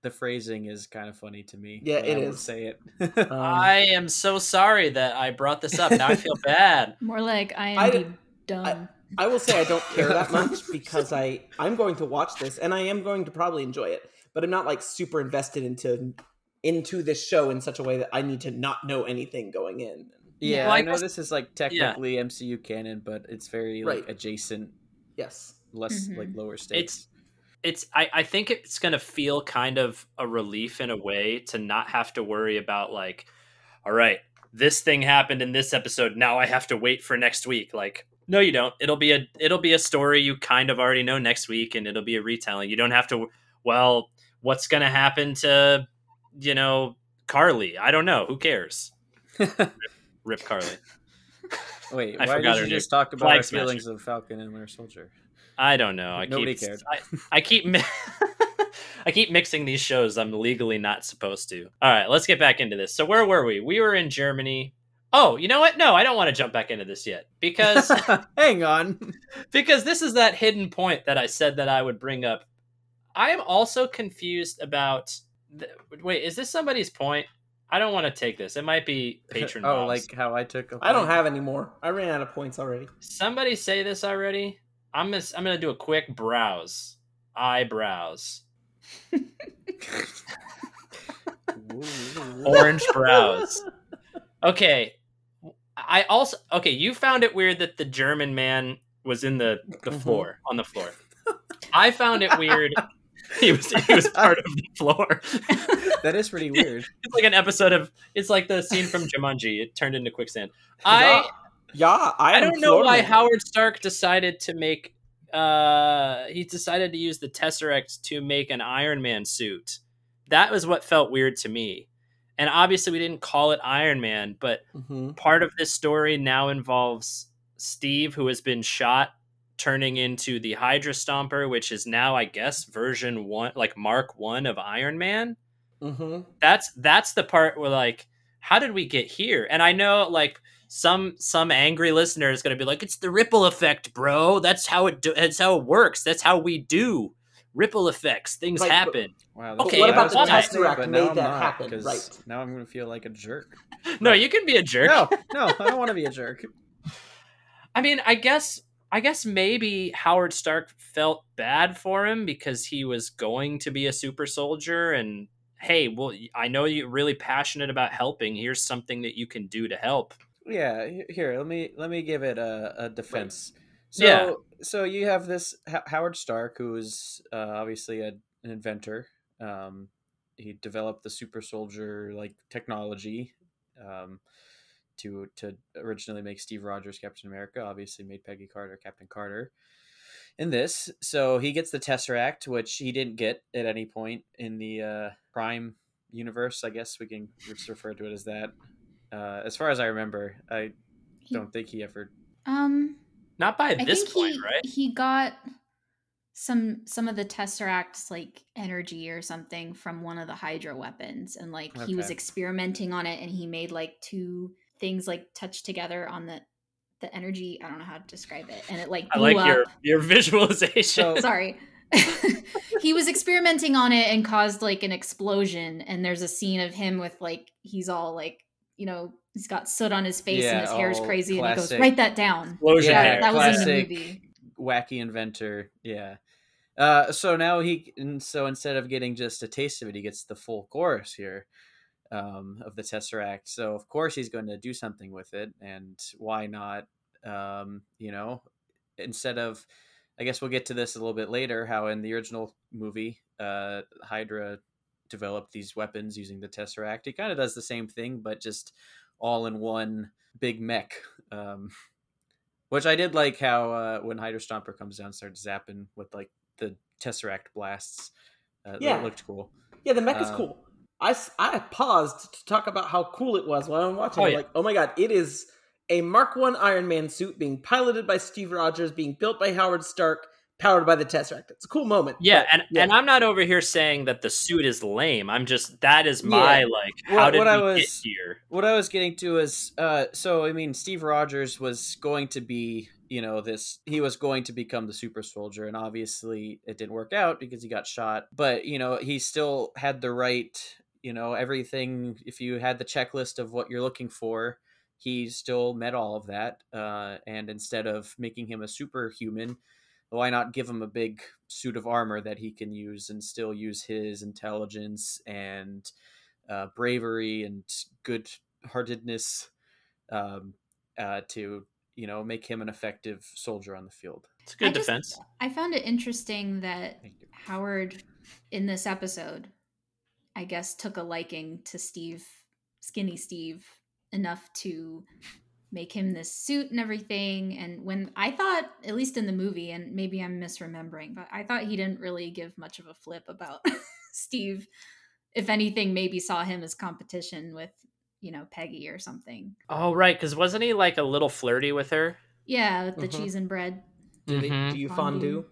the phrasing is kind of funny to me. Yeah, it is. Say it. I am so sorry that I brought this up. Now I feel bad. More like I am dumb. I will say I don't care that much because I'm going to watch this, and I am going to probably enjoy it. But I'm not like super invested into this show in such a way that I need to not know anything going in. Yeah, well, I know this is like technically MCU canon, but it's very like adjacent. Yes, less like lower stakes. It's I think it's going to feel kind of a relief in a way to not have to worry about like, all right, this thing happened in this episode. Now I have to wait for next week. Like, no, you don't. It'll be a story you kind of already know next week, and it'll be a retelling. You don't have to. Well, what's going to happen to, you know, Carly? I don't know. Who cares? Rip Carly. Wait, why did you just talk about our feelings of Falcon and Winter Soldier? I don't know. Nobody cared. I keep mixing these shows I'm legally not supposed to. All right, let's get back into this. So where were we? We were in Germany. Oh, you know what? No, I don't want to jump back into this yet because... Hang on. Because this is that hidden point that I said that I would bring up. I am also confused about... Wait, is this somebody's point? I don't want to take this. It might be Patron. Oh, like how I took a point. I don't have any more. I ran out of points already. Somebody say this already. I'm going to do a quick browse. I browse. Orange brows. Okay. Okay, you found it weird that the German man was in the floor, on the floor. I found it weird... He was part of the floor. That is pretty weird. It's like an episode of... It's like the scene from Jumanji. It turned into quicksand. I don't know why Howard Stark decided to make... he decided to use the Tesseract to make an Iron Man suit. That was what felt weird to me. And obviously we didn't call it Iron Man, but part of this story now involves Steve, who has been shot, turning into the Hydra Stomper, which is now, I guess, version 1, like Mark 1 of Iron Man. Mm-hmm. That's the part where, like, how did we get here? And I know, like, some angry listener is going to be like, it's the ripple effect, bro. That's how it works. That's how we do ripple effects. Things happen. Wow. Okay, what about the Tesseract made that happen? Right. Now I'm going to feel like a jerk. No, you can be a jerk. No, I don't want to be a jerk. I mean, I guess maybe Howard Stark felt bad for him because he was going to be a super soldier. And hey, well, I know you're really passionate about helping. Here's something that you can do to help. Yeah, here, let me give it a defense. Right. So you have this Howard Stark, who is obviously an inventor. He developed the super soldier like technology. To originally make Steve Rogers Captain America, obviously made Peggy Carter Captain Carter in this. So he gets the Tesseract, which he didn't get at any point in the Prime universe. I guess we can refer to it as that. As far as I remember, I don't think he ever. Not by this point, right? He got some of the Tesseract's like energy or something from one of the Hydra weapons, and like he was experimenting on it, and he made like two things like touch together on the energy. I don't know how to describe it, and it like blew up. your visualization. So, sorry. He was experimenting on it and caused like an explosion, and there's a scene of him with like he's all like, you know, he's got soot on his face and his hair's crazy, and he goes, write that down. Explosion hair. That was in the movie. Wacky inventor. Yeah. So instead of getting just a taste of it, he gets the full chorus here of the Tesseract. So of course he's going to do something with it, and why not? Instead of, I guess we'll get to this a little bit later, how in the original movie, Hydra developed these weapons using the Tesseract. He kind of does the same thing, but just all in one big mech. Which I did like how when Hydra Stomper comes down, starts zapping with like the Tesseract blasts. That looked cool. Yeah, the mech is cool. I paused to talk about how cool it was while I'm watching. Oh, yeah. Like, oh my god, it is a Mark 1 Iron Man suit being piloted by Steve Rogers, being built by Howard Stark, powered by the Tesseract. It's a cool moment. And I'm not over here saying that the suit is lame. I'm just, that is my, get here? What I was getting to is, Steve Rogers was going to be, he was going to become the super soldier, and obviously it didn't work out because he got shot, but, he still had the right, everything. If you had the checklist of what you're looking for, he still met all of that. And instead of making him a superhuman, why not give him a big suit of armor that he can use and still use his intelligence and bravery and good-heartedness to, make him an effective soldier on the field. It's a good defense. I found it interesting that Howard, in this episode, I guess, took a liking to Steve, Skinny Steve, enough to make him this suit and everything. And when I thought, at least in the movie, and maybe I'm misremembering, but I thought he didn't really give much of a flip about Steve. If anything, maybe saw him as competition with, Peggy or something. Oh, right. Because wasn't he like a little flirty with her? Yeah, with the cheese and bread. Do you fondue?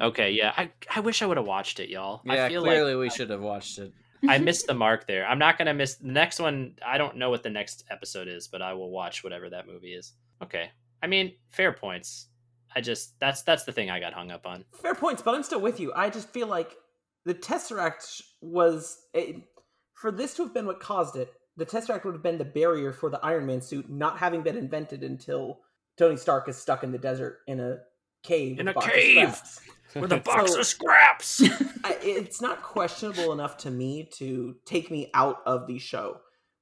Okay, yeah. I wish I would have watched it, y'all. Yeah, I feel clearly we should have watched it. I missed the mark there. I'm not going to miss the next one. I don't know what the next episode is, but I will watch whatever that movie is. Okay. I mean, fair points. I just, that's the thing I got hung up on. Fair points, but I'm still with you. I just feel like the Tesseract for this to have been what caused it, the Tesseract would have been the barrier for the Iron Man suit not having been invented until Tony Stark is stuck in the desert in a cave. In a cave! With a box of scraps! It's not questionable enough to me to take me out of the show.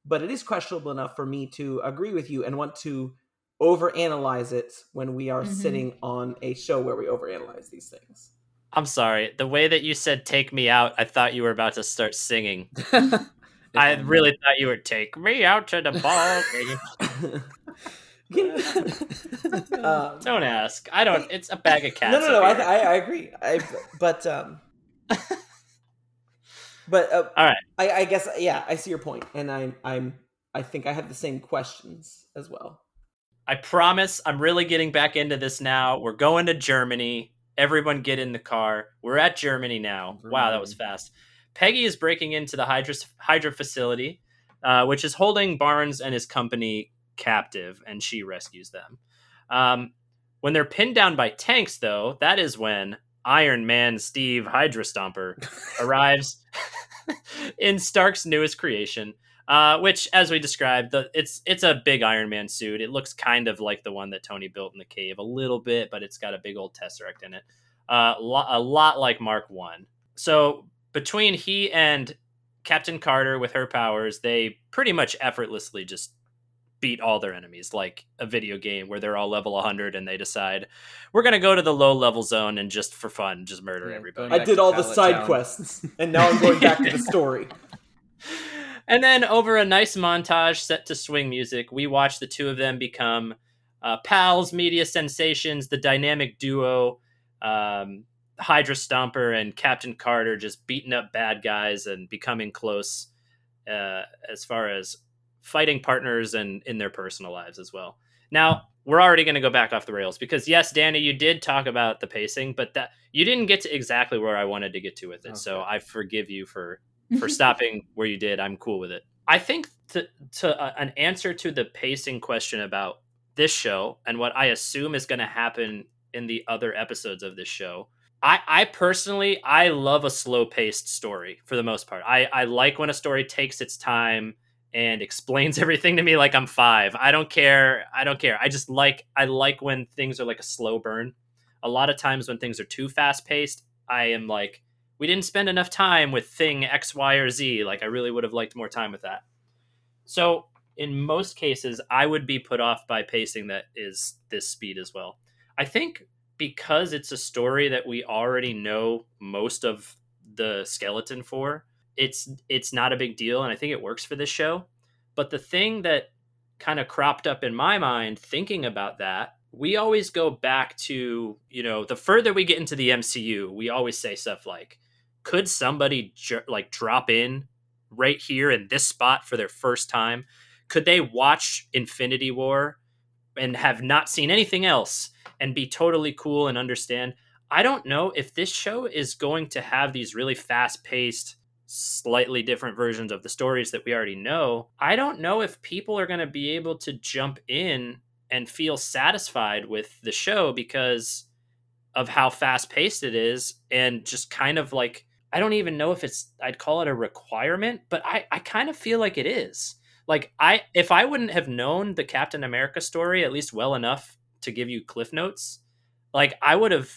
But it is questionable enough for me to agree with you and want to overanalyze it when we are sitting on a show where we overanalyze these things. I'm sorry. The way that you said take me out, I thought you were about to start singing. I really thought you would take me out to the ball. Don't ask. I don't. It's a bag of cats. No. I agree. But all right. I guess I see your point, and I think I have the same questions as well. I promise. I'm really getting back into this now. We're going to Germany. Everyone, get in the car. We're at Germany now. Wow, that was fast. Peggy is breaking into the Hydra facility, which is holding Barnes and his company captive, and she rescues them. When they're pinned down by tanks, though, that is when Iron Man Steve Hydra Stomper arrives in Stark's newest creation, which, as we described, it's a big Iron Man suit. It looks kind of like the one that Tony built in the cave a little bit, but it's got a big old Tesseract in it. A lot like Mark 1. So between he and Captain Carter with her powers, they pretty much effortlessly just beat all their enemies, like a video game where they're all level 100 and they decide we're going to go to the low level zone and just for fun, just murder everybody. I did all the side quests and now I'm going back to the story. And then over a nice montage set to swing music, we watch the two of them become pals, media sensations, the dynamic duo, Hydra Stomper and Captain Carter, just beating up bad guys and becoming close as far as fighting partners and in their personal lives as well. Now, we're already going to go back off the rails because, yes, Danny, you did talk about the pacing, but that you didn't get to exactly where I wanted to get to with it. Okay. So I forgive you for stopping where you did. I'm cool with it. I think to an answer to the pacing question about this show and what I assume is going to happen in the other episodes of this show, I personally, I love a slow paced story for the most part. I like when a story takes its time and explains everything to me like I'm five. I don't care. I like when things are like a slow burn. A lot of times when things are too fast paced, I am like, we didn't spend enough time with thing X, Y, or Z. Like, I really would have liked more time with that. So in most cases, I would be put off by pacing that is this speed as well. I think because it's a story that we already know most of the skeleton for, it's not a big deal, and I think it works for this show. But the thing that kind of cropped up in my mind thinking about that, we always go back to, you know, the further we get into the MCU, we always say stuff like, could somebody drop in right here in this spot for their first time? Could they watch Infinity War and have not seen anything else and be totally cool and understand? I don't know if this show is going to have these really fast-paced, slightly different versions of the stories that we already know. I don't know if people are going to be able to jump in and feel satisfied with the show because of how fast-paced it is, and just kind of like, I don't even know if it's, I'd call it a requirement, but I kind of feel like it is. Like, if I wouldn't have known the Captain America story at least well enough to give you cliff notes, like, I would have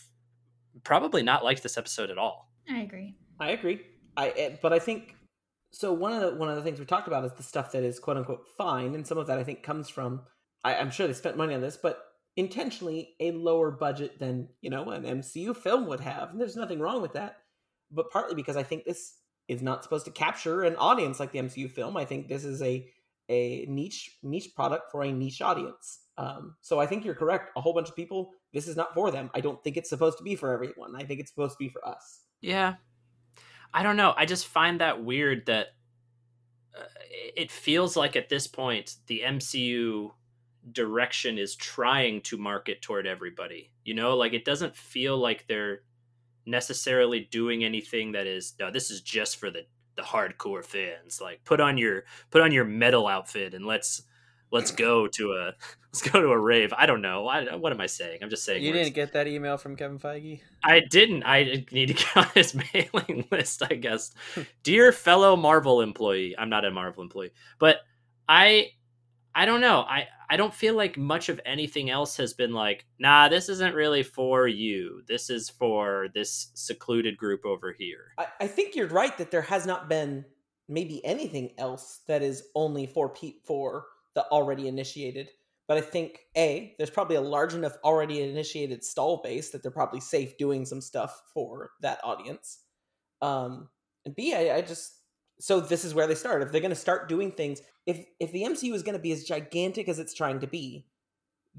probably not liked this episode at all. I agree. But I think, so one of the things we talked about is the stuff that is quote unquote fine, and some of that I think comes from, I'm sure they spent money on this, but intentionally a lower budget than, you know, an MCU film would have, and there's nothing wrong with that. But partly because I think this is not supposed to capture an audience like the MCU film. I think this is a niche product for a niche audience. So I think you're correct. A whole bunch of people, this is not for them. I don't think it's supposed to be for everyone. I think it's supposed to be for us. Yeah. I don't know. I just find that weird that it feels like at this point, the MCU direction is trying to market toward everybody. You know, like, it doesn't feel like they're necessarily doing anything that is, no, this is just for the hardcore fans. Like, put on your metal outfit and let's go to a rave. I don't know. What am I saying? I'm just saying. You didn't get that email from Kevin Feige? I didn't. I need to get on his mailing list, I guess. Dear fellow Marvel employee, I'm not a Marvel employee, but I don't know. I don't feel like much of anything else has been like, nah, this isn't really for you. This is for this secluded group over here. I think you're right that there has not been maybe anything else that is only for the already initiated. But I think, A, there's probably a large enough already initiated stall base that they're probably safe doing some stuff for that audience. And B, I just... So this is where they start. If they're going to start doing things, if the MCU is going to be as gigantic as it's trying to be,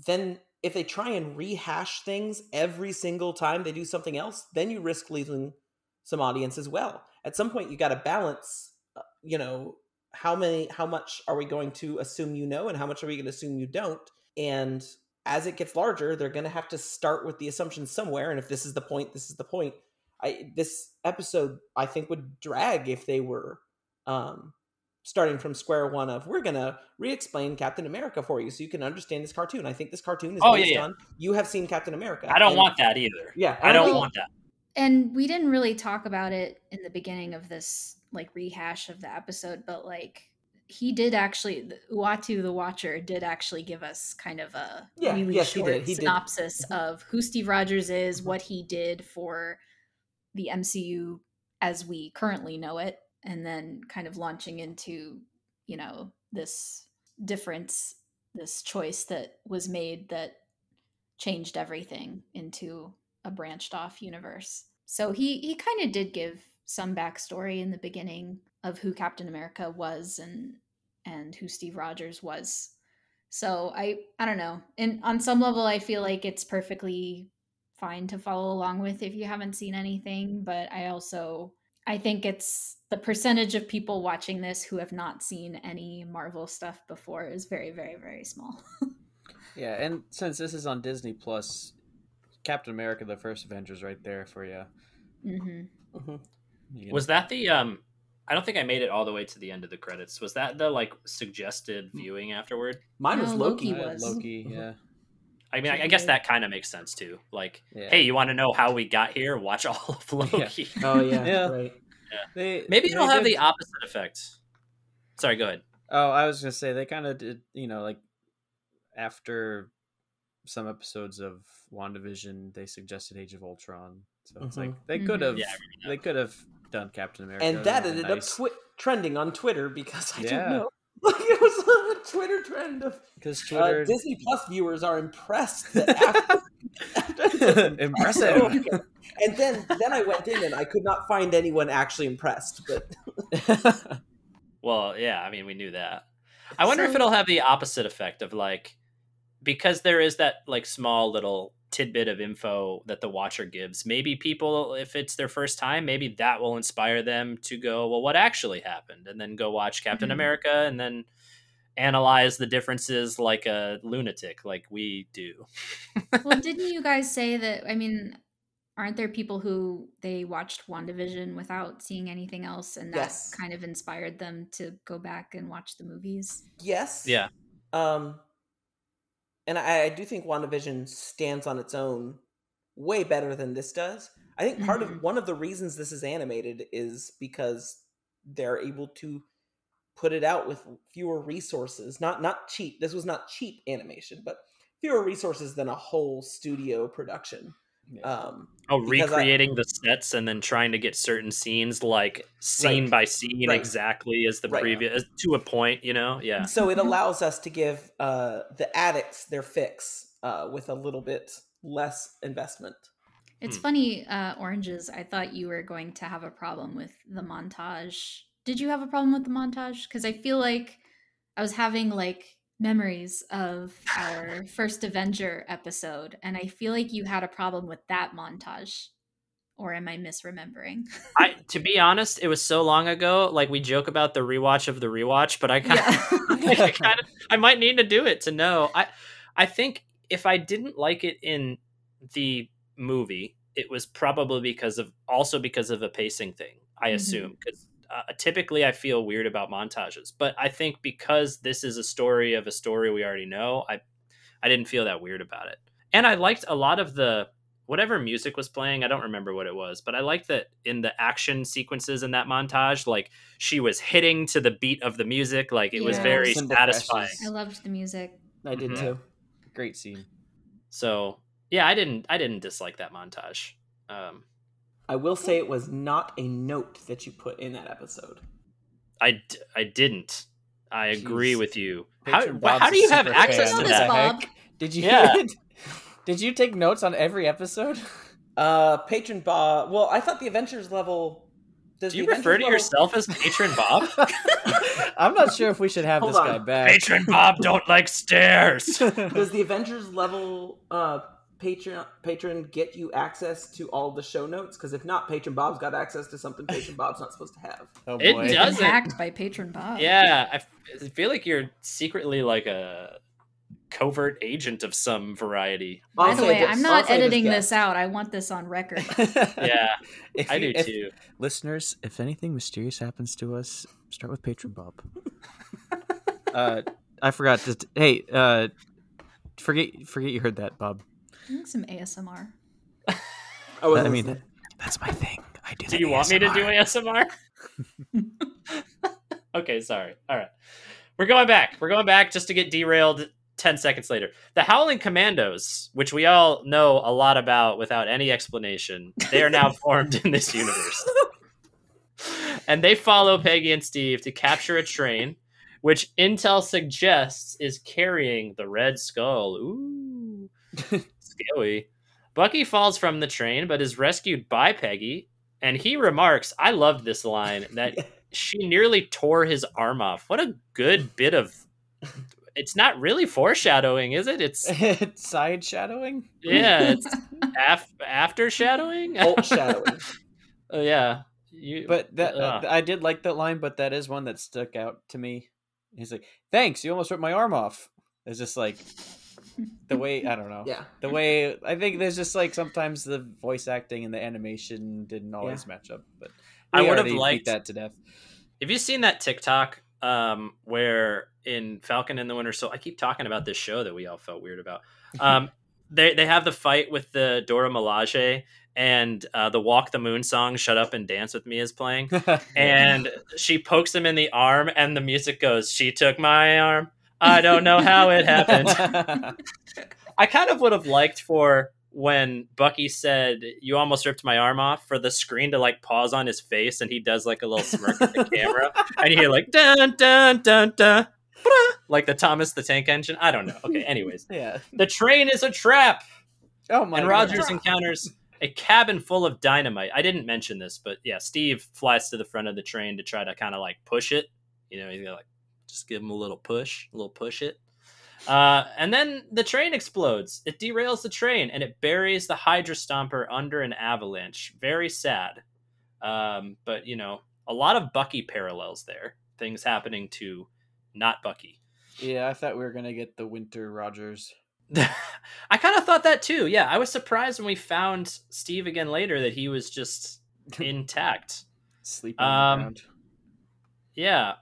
then if they try and rehash things every single time they do something else, then you risk losing some audience as well. At some point, you got to balance, you know, how much are we going to assume you know, and how much are we going to assume you don't? And as it gets larger, they're going to have to start with the assumption somewhere. And if this is the point, this is the point. This episode, I think, would drag if they were starting from square one of, we're gonna re-explain Captain America for you so you can understand this cartoon. I think this cartoon is based on you have seen Captain America. I don't want that either. Yeah, I don't want that. And we didn't really talk about it in the beginning of this like rehash of the episode, but like he did actually, Uatu the Watcher did actually give us kind of a short synopsis of who Steve Rogers is, what he did for the MCU as we currently know it. And then kind of launching into, you know, this difference, this choice that was made that changed everything into a branched off universe. So he kind of did give some backstory in the beginning of who Captain America was and who Steve Rogers was. So I don't know. And on some level, I feel like it's perfectly fine to follow along with if you haven't seen anything. But I also... I think it's the percentage of people watching this who have not seen any Marvel stuff before is very, very, very small. Yeah, and since this is on Disney Plus, Captain America: The First Avengers right there for you. Mm-hmm. Mm-hmm. You know. Was that the I don't think I made it all the way to the end of the credits. Was that the like suggested viewing afterward? Mine was Loki. Loki, yeah. I mean, I guess that kind of makes sense too. Like, hey, you want to know how we got here? Watch all of Loki. Yeah. Oh yeah, yeah. Right. Yeah. Maybe it'll have the opposite effect. Sorry, go ahead. Oh, I was gonna say they kind of did. You know, like after some episodes of WandaVision, they suggested Age of Ultron. So it's like they could have they could have done Captain America, and that ended up trending on Twitter because I don't know. Like it was a Twitter trend of Twitter... Disney Plus viewers are impressed. That after... Impressive. And then I went in and I could not find anyone actually impressed. But well, yeah, I mean, we knew that. I wonder if it'll have the opposite effect of like because there is that like small little tidbit of info that the watcher gives. Maybe people, if it's their first time, maybe that will inspire them to go, well, what actually happened? And then go watch Captain America and then analyze the differences like a lunatic, like we do. Well, didn't you guys say that? I mean, aren't there people who they watched WandaVision without seeing anything else, and that kind of inspired them to go back and watch the movies? Yes. Yeah. And I do think WandaVision stands on its own way better than this does. I think part of one of the reasons this is animated is because they're able to put it out with fewer resources. Not cheap. This was not cheap animation, but fewer resources than a whole studio production. Recreating the sets and then trying to get certain scenes like scene by scene exactly as the previous to a point, you know? Yeah. So it allows us to give the addicts their fix with a little bit less investment. It's funny, Oranges, I thought you were going to have a problem with the montage. Did you have a problem with the montage? Because I feel like I was having like memories of our first Avenger episode, and I feel like you had a problem with that montage, or am I misremembering? To be honest, it was so long ago. Like we joke about the rewatch of the rewatch, but I kind of, I might need to do it to know. I think if I didn't like it in the movie, it was probably because of a pacing thing. I assume because. Typically I feel weird about montages, but I think because this is a story we already know, I didn't feel that weird about it. And I liked a lot of the whatever music was playing. I don't remember what it was, but I liked that in the action sequences in that montage, like she was hitting to the beat of the music. Like it was very satisfying. I loved the music. I did too. Great scene. So yeah, I didn't dislike that montage. I will say it was not a note that you put in that episode. I didn't. I agree with you. How do you have access to that? Bob. Did you Did you take notes on every episode? Patron Bob. Well, I thought the Avengers level. Do you refer to yourself as Patron Bob? I'm not sure if we should have this guy back. Patron Bob don't like stairs. Does the Avengers level? Patron get you access to all the show notes? Because if not, Patron Bob's got access to something Patron Bob's not supposed to have. Oh boy. It does act by Patron Bob. Yeah, I feel like you're secretly like a covert agent of some variety. By the way, I'm not editing this out. I want this on record. Yeah, I do too. Listeners, if anything mysterious happens to us, start with Patron Bob. I forgot to... Hey, forget you heard that, Bob. I think some ASMR. Oh, I mean, that's my thing. I do. Do you want me to do ASMR? Okay, sorry. All right, we're going back. Just to get derailed 10 seconds later. The Howling Commandos, which we all know a lot about without any explanation, they are now formed in this universe, and they follow Peggy and Steve to capture a train, which Intel suggests is carrying the Red Skull. Ooh. Scary. Bucky falls from the train but is rescued by Peggy, and he remarks, I loved this line, that she nearly tore his arm off. What a good bit of... It's not really foreshadowing, is it? It's side shadowing? Yeah, it's after shadowing? Alt shadowing. Yeah. I did like that line, but that is one that stuck out to me. He's like, "Thanks, you almost ripped my arm off." It's just like the way, I don't know. Yeah. The way, I think there's just like sometimes the voice acting and the animation didn't always match up, but I would have liked that to death. Have you seen that TikTok where in Falcon and the Winter Soldier, I keep talking about this show that we all felt weird about. They have the fight with the Dora Milaje and the Walk the Moon song, Shut Up and Dance With Me is playing. And she pokes him in the arm and the music goes, "She took my arm. I don't know how it happened." I kind of would have liked for when Bucky said, "You almost ripped my arm off," for the screen to like pause on his face and he does like a little smirk at the camera and you hear like dun dun dun dun, like the Thomas the Tank Engine. I don't know. Okay, anyways. Yeah. The train is a trap. Oh my! And Rogers encounters a cabin full of dynamite. I didn't mention this, but yeah, Steve flies to the front of the train to try to kind of like push it. You know, he's gonna like just give him a little push it. And then the train explodes. It derails the train and it buries the Hydra Stomper under an avalanche. Very sad. But you know, a lot of Bucky parallels there. Things happening to not Bucky. Yeah, I thought we were gonna get the Winter Rogers. I kind of thought that too. Yeah, I was surprised when we found Steve again later that he was just intact, sleeping around. Yeah,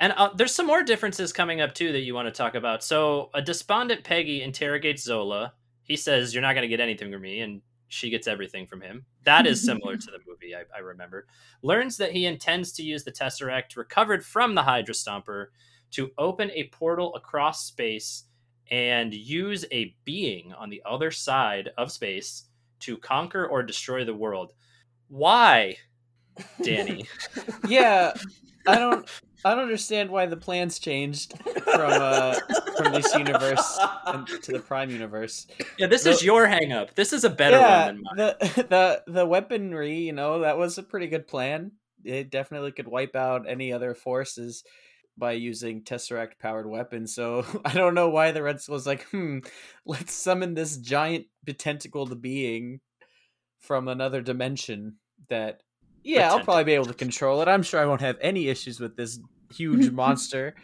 and there's some more differences coming up too that you want to talk about. So a despondent Peggy interrogates Zola. He says, "You're not going to get anything from me," and she gets everything from him. That is similar to the movie, I remember. Learns that he intends to use the Tesseract recovered from the Hydra Stomper to open a portal across space and use a being on the other side of space to conquer or destroy the world. Why, Danny? Yeah, I don't understand why the plans changed from this universe to the Prime universe. Yeah, this is your hang-up. This is a better one than mine. The weaponry, you know, that was a pretty good plan. It definitely could wipe out any other forces by using Tesseract-powered weapons. So I don't know why the Red Skull was like, let's summon this giant tentacled being from another dimension that... Yeah, I'll probably be able to control it. I'm sure I won't have any issues with this huge monster.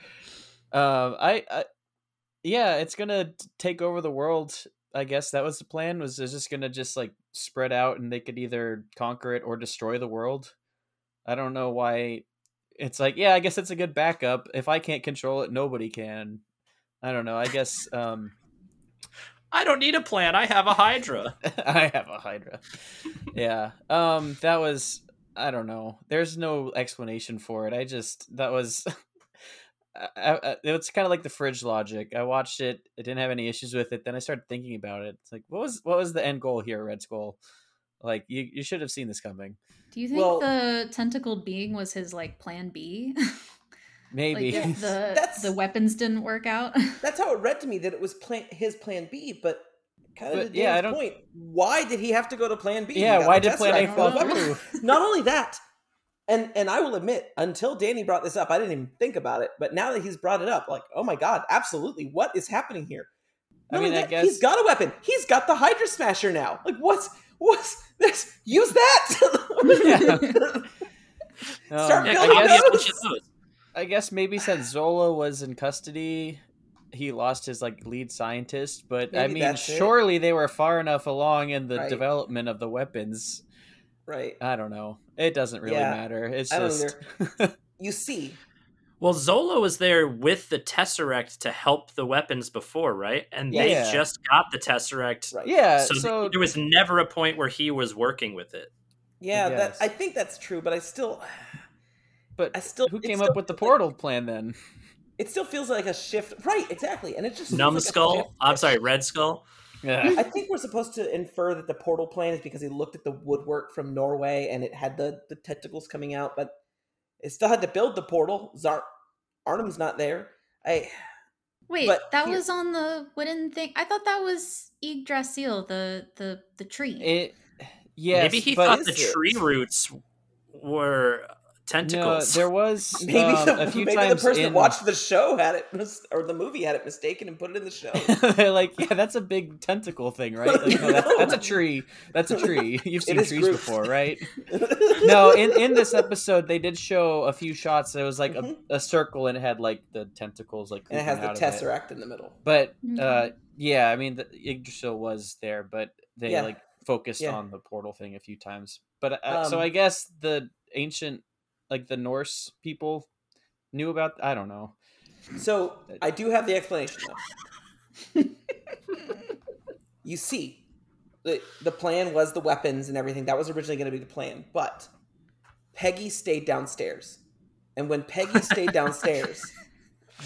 It's gonna take over the world. I guess that was the plan. Was it's just gonna just like spread out, and they could either conquer it or destroy the world. I don't know why. It's like, yeah, I guess it's a good backup. If I can't control it, nobody can. I don't know. I guess. I don't need a plan. I have a Hydra. Yeah. That was. I don't know. There's no explanation for it. It's kind of like the fridge logic. I watched it. I didn't have any issues with it. Then I started thinking about it. It's like, what was the end goal here, Red Skull? Like you should have seen this coming. Do you think the tentacled being was his like plan B? Maybe like, the weapons didn't work out. That's how it read to me, that it was his plan B, but kind of point. Why did he have to go to Plan B? Yeah, why did Plan A fall through? Not only that, and I will admit, until Danny brought this up, I didn't even think about it. But now that he's brought it up, like, oh my god, absolutely, what is happening here? I guess he's got a weapon. He's got the Hydra Smasher now. Like, what's this? Use that. Start building those. I guess maybe since Zola was in custody, he lost his like lead scientist, but maybe I mean, surely they were far enough along in the development of the weapons. Right. I don't know. It doesn't really matter. It's you see. Well, Zola was there with the Tesseract to help the weapons before, right? And they just got the Tesseract. Right. Yeah. So there was never a point where he was working with it. Yeah. I think that's true, but who came up with the portal plan then? It still feels like a shift. Right, exactly. And it just Numbskull? Like I'm sorry, Red Skull? Yeah. I think we're supposed to infer that the portal plan is because he looked at the woodwork from Norway and it had the tentacles coming out, but it still had to build the portal. Arnim's not there. That was on the wooden thing. I thought that was Yggdrasil, the tree. Maybe he thought the tree roots were tentacles. No, there was maybe a few times. The person that watched the show had it, or the movie had it mistaken and put it in the show. They're like, yeah, that's a big tentacle thing, right? Like, no, that's a tree. That's a tree. You've seen trees before, right? No, in this episode they did show a few shots. It was like a circle and it had like the tentacles, like, and it has the Tesseract in the middle. But yeah, I mean, the Yggdrasil was there, but they like focused on the portal thing a few times. But so I guess the ancient, like the Norse people knew about, I don't know. So I do have the explanation though. You see, the plan was the weapons and everything. That was originally going to be the plan, but Peggy stayed downstairs. And when Peggy stayed downstairs,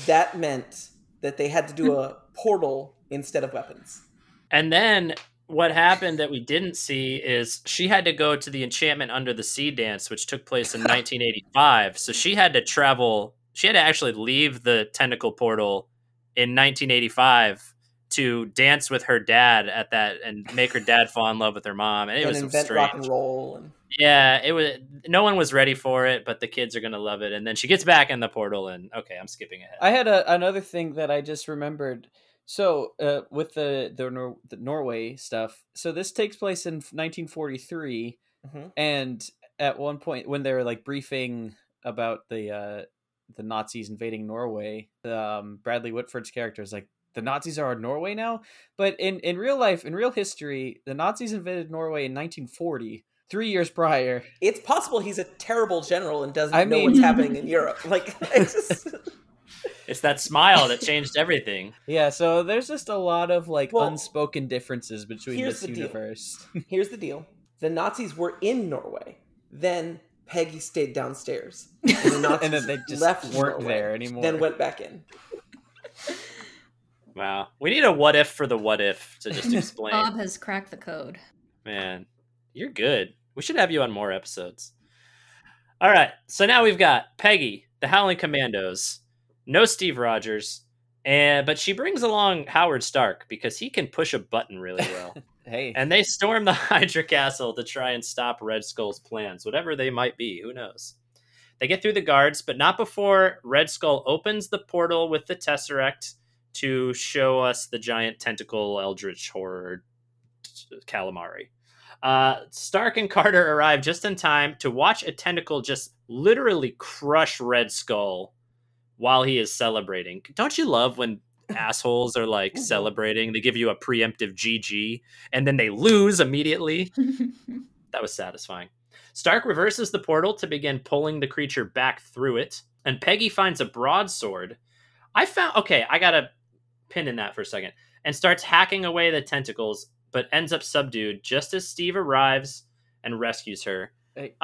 that meant that they had to do a portal instead of weapons. And then what happened that we didn't see is she had to go to the Enchantment Under the Sea dance, which took place in 1985. So she had to travel. She had to actually leave the tentacle portal in 1985 to dance with her dad at that and make her dad fall in love with her mom. And it was invent strange. Rock and roll. And... yeah, it was. No one was ready for it, but the kids are going to love it. And then she gets back in the portal and okay, I'm skipping ahead. I had another thing that I just remembered. So with the Norway stuff, so this takes place in 1943, and at one point when they were like briefing about the Nazis invading Norway, Bradley Whitford's character is like, the Nazis are in Norway now? But in real life, in real history, the Nazis invaded Norway in 1940. 3 years prior. It's possible he's a terrible general and doesn't know what's happening in Europe. Like, it's that smile that changed everything. Yeah, so there's just a lot of like unspoken differences between this universe. Here's the deal. The Nazis were in Norway. Then Peggy stayed downstairs. And the Nazis and then they just weren't there anymore. Then went back in. Wow. We need a what if for the what if to just explain. Bob has cracked the code. Man, you're good. We should have you on more episodes. All right. So now we've got Peggy, the Howling Commandos. No Steve Rogers, but she brings along Howard Stark because he can push a button really well. Hey, and they storm the Hydra Castle to try and stop Red Skull's plans, whatever they might be. Who knows? They get through the guards, but not before Red Skull opens the portal with the Tesseract to show us the giant tentacle eldritch horror calamari. Stark and Carter arrive just in time to watch a tentacle just literally crush Red Skull while he is celebrating. Don't you love when assholes are like celebrating? They give you a preemptive GG and then they lose immediately. That was satisfying. Stark reverses the portal to begin pulling the creature back through it. And Peggy finds a broadsword. I got to pin in that for a second. And starts hacking away the tentacles, but ends up subdued just as Steve arrives and rescues her. Hey.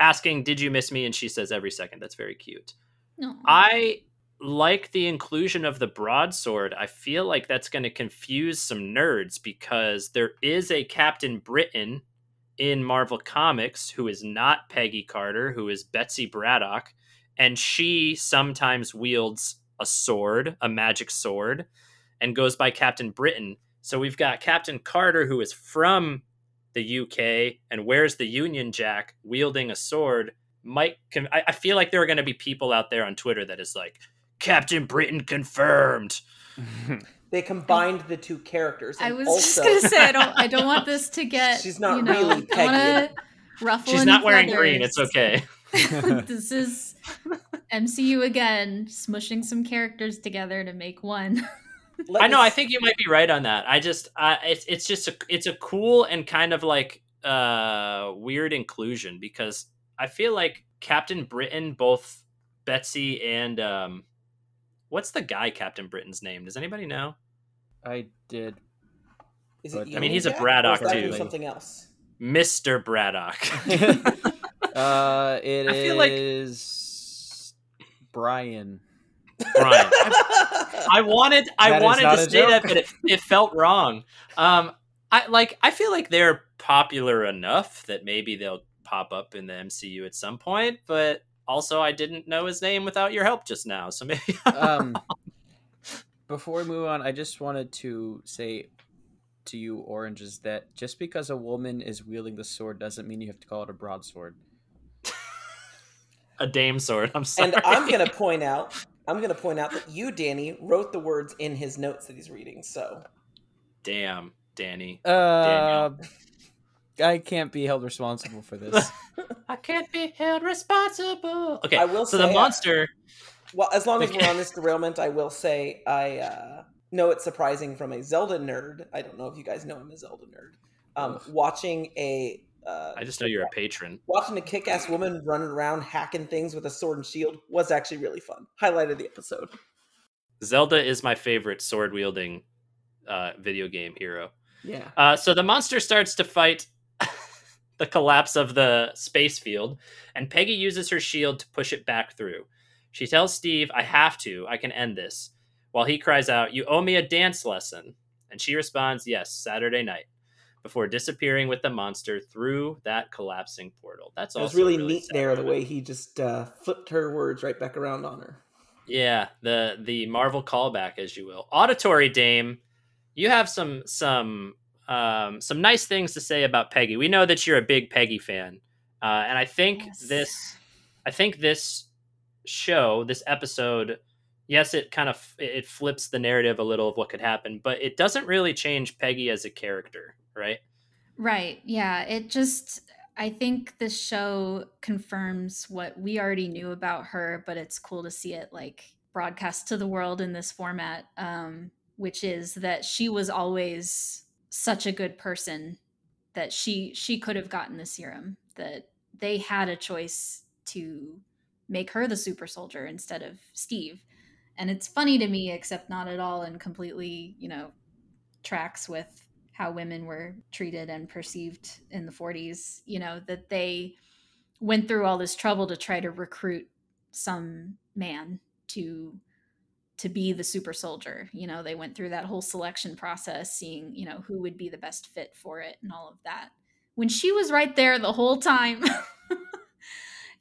Asking, did you miss me? And she says every second. That's very cute. No. I like the inclusion of the broadsword. I feel like that's going to confuse some nerds because there is a Captain Britain in Marvel Comics who is not Peggy Carter, who is Betsy Braddock, and she sometimes wields a sword, a magic sword, and goes by Captain Britain. So we've got Captain Carter, who is from the UK and wears the Union Jack, wielding a sword. I feel like there are going to be people out there on Twitter that is like, Captain Britain confirmed. They combined the two characters. I was just going to say, I don't want this to get... She's not really Peggy. She's not wearing green. It's okay. This is MCU again, smushing some characters together to make one. I know. I think you might be right on that. I just, it's a cool and kind of like weird inclusion because I feel like Captain Britain, both Betsy and what's the guy Captain Britain's name? Does anybody know? I did. Is it? I mean, he's a Braddock too. Something else. Mr. Braddock. It is Brian. Brian. I wanted to say that, but it felt wrong. I feel like they're popular enough that maybe they'll pop up in the MCU at some point, but also I didn't know his name without your help just now, so maybe before we move on, I just wanted to say to you, Oranges, that just because a woman is wielding the sword doesn't mean you have to call it a broadsword. a dame sword. I'm sorry. And I'm gonna point out that you, Danny, wrote the words in his notes that he's reading. So, damn, Danny. Daniel. I can't be held responsible for this. I can't be held responsible. Okay, I will. So say, the monster. Well, as long as we're on this derailment, I will say I know it's surprising from a Zelda nerd. I don't know if you guys know I'm a Zelda nerd. I just know you're a patron. Watching a kick-ass woman running around hacking things with a sword and shield was actually really fun. Highlight of the episode. Zelda is my favorite sword-wielding video game hero. Yeah. So the monster starts to fight the collapse of the space field, and Peggy uses her shield to push it back through. She tells Steve, "I have to. I can end this." While he cries out, "You owe me a dance lesson." And she responds, "Yes, Saturday night," before disappearing with the monster through that collapsing portal. That's all. It was really neat there, the way he just flipped her words right back around on her. Yeah, the Marvel callback, as you will. Auditory Dame, you have some nice things to say about Peggy. We know that you're a big Peggy fan, and I think this show, this episode, yes, it kind of it flips the narrative a little of what could happen, but it doesn't really change Peggy as a character, right? Yeah, it just, I think this show confirms what we already knew about her, but it's cool to see it like broadcast to the world in this format, which is that she was always such a good person that she could have gotten the serum, that they had a choice to make her the super soldier instead of Steve. And it's funny to me, except not at all, and completely, tracks with how women were treated and perceived in the 40s, that they went through all this trouble to try to recruit some man to be the super soldier. They went through that whole selection process, seeing, who would be the best fit for it and all of that. When she was right there the whole time,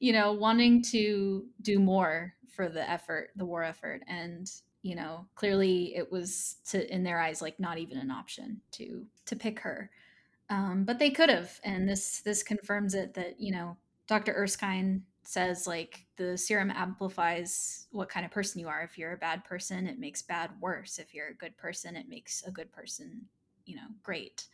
wanting to do more for the war effort. And, clearly it was in their eyes, like not even an option to pick her. But they could have. And this confirms it that, Dr. Erskine says like the serum amplifies what kind of person you are. If you're a bad person, it makes bad worse. If you're a good person, it makes a good person, great.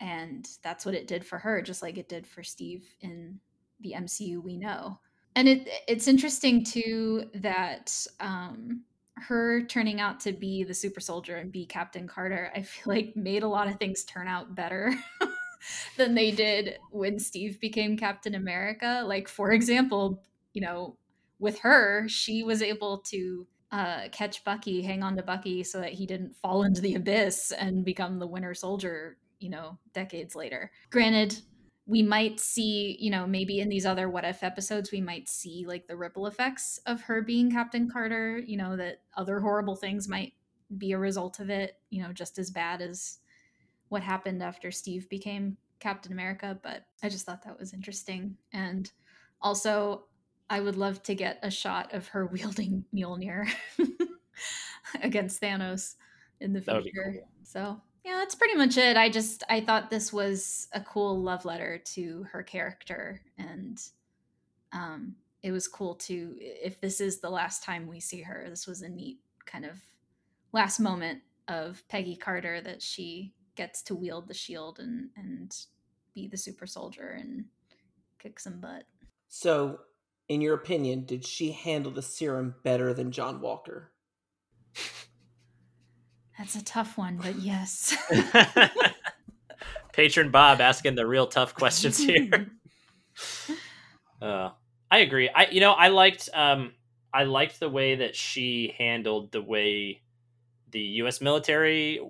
And that's what it did for her, just like it did for Steve in the MCU we know. And it's interesting too that her turning out to be the super soldier and be Captain Carter, I feel like made a lot of things turn out better than they did when Steve became Captain America. Like, for example, with her, she was able to catch Bucky, hang on to Bucky so that he didn't fall into the abyss and become the Winter Soldier, decades later. Granted, we might see, maybe in these other What If episodes, we might see like the ripple effects of her being Captain Carter, that other horrible things might be a result of it, just as bad as what happened after Steve became Captain America. But I just thought that was interesting. And also, I would love to get a shot of her wielding Mjolnir against Thanos in the future. That would be cool. So... yeah, that's pretty much it. I thought this was a cool love letter to her character, and it was cool to, if this is the last time we see her, this was a neat kind of last moment of Peggy Carter that she gets to wield the shield and be the super soldier and kick some butt. So, in your opinion, did she handle the serum better than John Walker? That's a tough one, but yes. Patron Bob asking the real tough questions here. I agree. I liked the way that she handled the way the U.S. military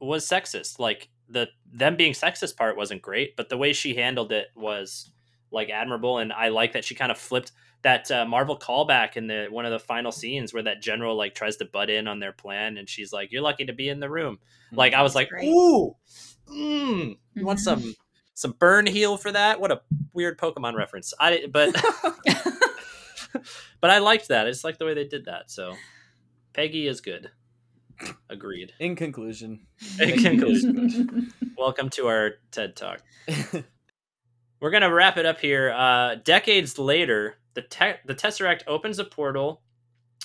was sexist. Like them being sexist part wasn't great, but the way she handled it was like admirable. And I like that she kind of flipped that Marvel callback in one of the final scenes where that general like tries to butt in on their plan. And she's like, "You're lucky to be in the room." Like, I was like, great. Ooh, you want some burn heal for that? What a weird Pokemon reference. But I liked that. I just liked the way they did that. So Peggy is good. Agreed. In conclusion. Welcome to our TED Talk. We're going to wrap it up here. Decades later, The Tesseract opens a portal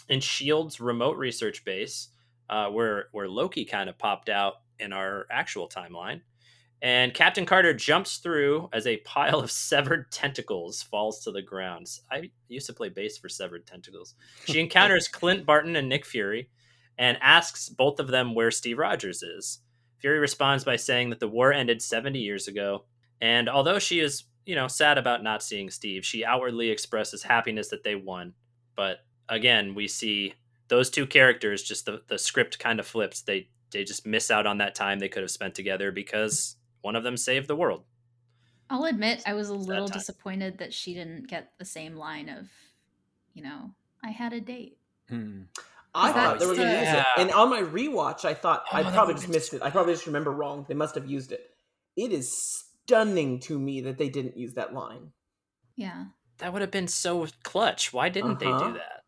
in S.H.I.E.L.D.'s remote research base, where Loki kind of popped out in our actual timeline. And Captain Carter jumps through as a pile of severed tentacles falls to the ground. I used to play bass for Severed Tentacles. She encounters Clint Barton and Nick Fury and asks both of them where Steve Rogers is. Fury responds by saying that the war ended 70 years ago. And although she is, sad about not seeing Steve, she outwardly expresses happiness that they won. But again, we see those two characters, just the script kind of flips. They just miss out on that time they could have spent together because one of them saved the world. I'll admit I was a little disappointed that she didn't get the same line of, I had a date. Hmm. I thought they were going to use it. And on my rewatch, I thought I probably just missed it. I probably just remember wrong. They must have used it. It is stunning to me that they didn't use that line. Yeah. That would have been so clutch. Why didn't they do that?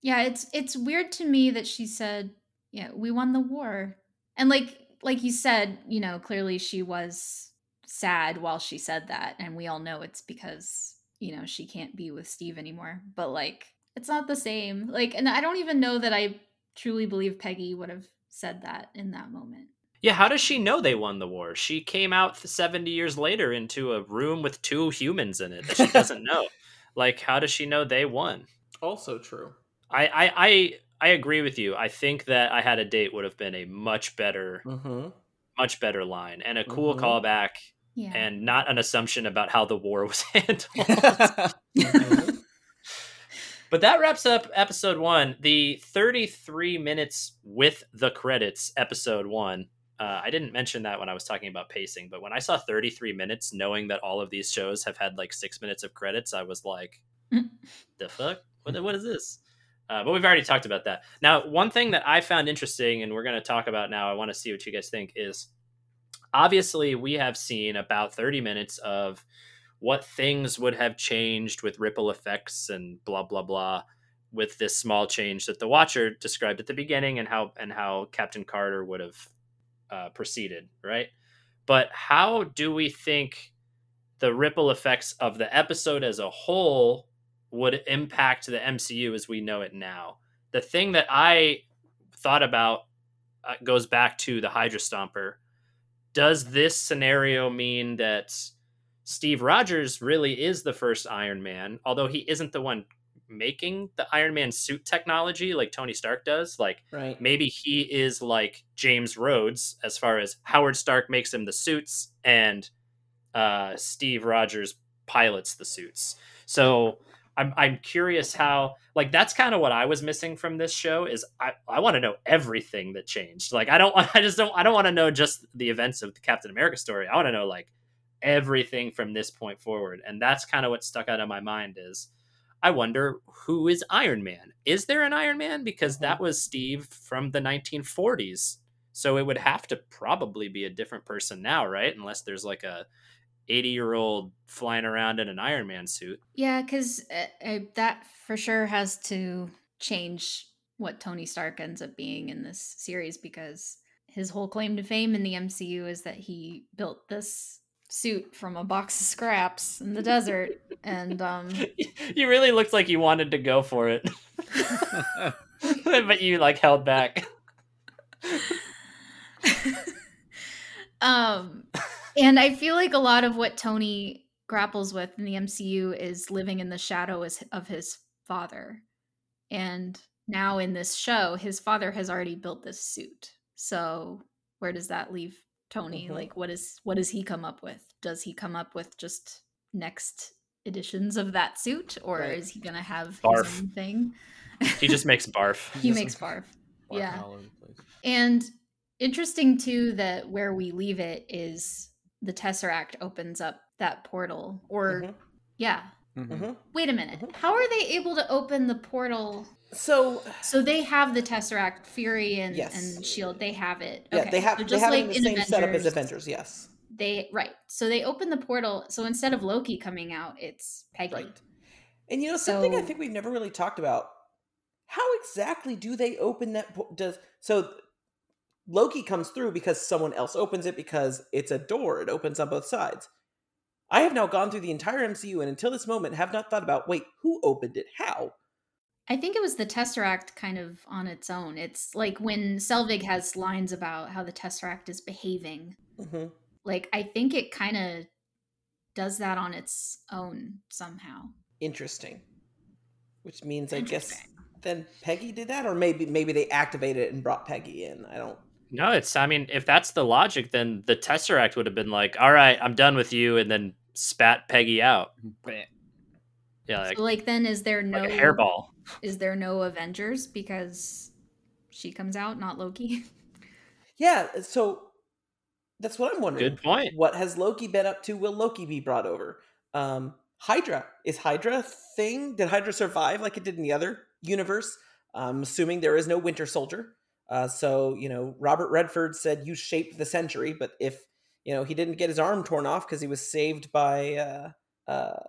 Yeah, it's weird to me that she said, yeah, we won the war. And like you said, clearly she was sad while she said that, and we all know it's because, she can't be with Steve anymore. But it's not the same. And I don't even know that I truly believe Peggy would have said that in that moment. Yeah, how does she know they won the war? She came out 70 years later into a room with two humans in it that she doesn't know. How does she know they won? Also true. I agree with you. I think that I had a date would have been a much better line and a cool callback and not an assumption about how the war was handled. But that wraps up episode 1, the 33 minutes with the credits episode 1. I didn't mention that when I was talking about pacing, but when I saw 33 minutes, knowing that all of these shows have had 6 minutes of credits, I was like, the fuck? What is this? But we've already talked about that. Now, one thing that I found interesting, and we're going to talk about now, I want to see what you guys think, is obviously we have seen about 30 minutes of what things would have changed with ripple effects and blah, blah, blah, with this small change that the Watcher described at the beginning and how Captain Carter would have proceeded, right? But how do we think the ripple effects of the episode as a whole would impact the MCU as we know it now? The thing that I thought about goes back to the Hydra Stomper. Does this scenario mean that Steve Rogers really is the first Iron Man, although he isn't the one making the Iron Man suit technology like Tony Stark does? Right. Maybe he is like James Rhodes as far as Howard Stark makes him the suits and Steve Rogers pilots the suits. So I'm curious how, that's kind of what I was missing from this show is I want to know everything that changed. I don't want to know just the events of the Captain America story. I want to know everything from this point forward, and that's kind of what stuck out in my mind is I wonder who is Iron Man. Is there an Iron Man? Because that was Steve from the 1940s, so it would have to probably be a different person now, right? Unless there's a 80-year-old flying around in an Iron Man suit. Yeah, because that for sure has to change what Tony Stark ends up being in this series, because his whole claim to fame in the MCU is that he built this suit from a box of scraps in the desert, and you really looked like you wanted to go for it but you held back. And I feel a lot of what Tony grapples with in the MCU is living in the shadow of his father, and now in this show his father has already built this suit, so where does that leave Tony? Mm-hmm. What does he come up with? Does he come up with just next editions of that suit, or right. Is he gonna have barf. His own thing? He just makes barf. He makes barf. Yeah. And interesting too that where we leave it is the Tesseract opens up that portal. Or yeah. Mm-hmm. Wait a minute. Mm-hmm. How are they able to open the portal? So they have the Tesseract, Fury and S.H.I.E.L.D. They have it. Okay. Yeah, they have it in the same setup as Avengers, yes. So they open the portal. So instead of Loki coming out, it's Peggy. Right. And something I think we've never really talked about. How exactly do they open that? So Loki comes through because someone else opens it, because it's a door. It opens on both sides. I have now gone through the entire MCU and until this moment have not thought about, wait, who opened it? How? I think it was the Tesseract kind of on its own. It's like when Selvig has lines about how the Tesseract is behaving. Mm-hmm. Like, I think it kind of does that on its own somehow. Interesting. Which means, I guess, then Peggy did that? Or maybe they activated it and brought Peggy in. I don't... No, if that's the logic, then the Tesseract would have been like, all right, I'm done with you, and then spat Peggy out. Yeah. Then is there no... Like a hairball. Is there no Avengers because she comes out, not Loki? Yeah, so that's what I'm wondering. Good point. What has Loki been up to? Will Loki be brought over? Hydra. Is Hydra a thing? Did Hydra survive like it did in the other universe? Assuming there is no Winter Soldier. Robert Redford said, you shaped the century, but if, he didn't get his arm torn off because he was saved by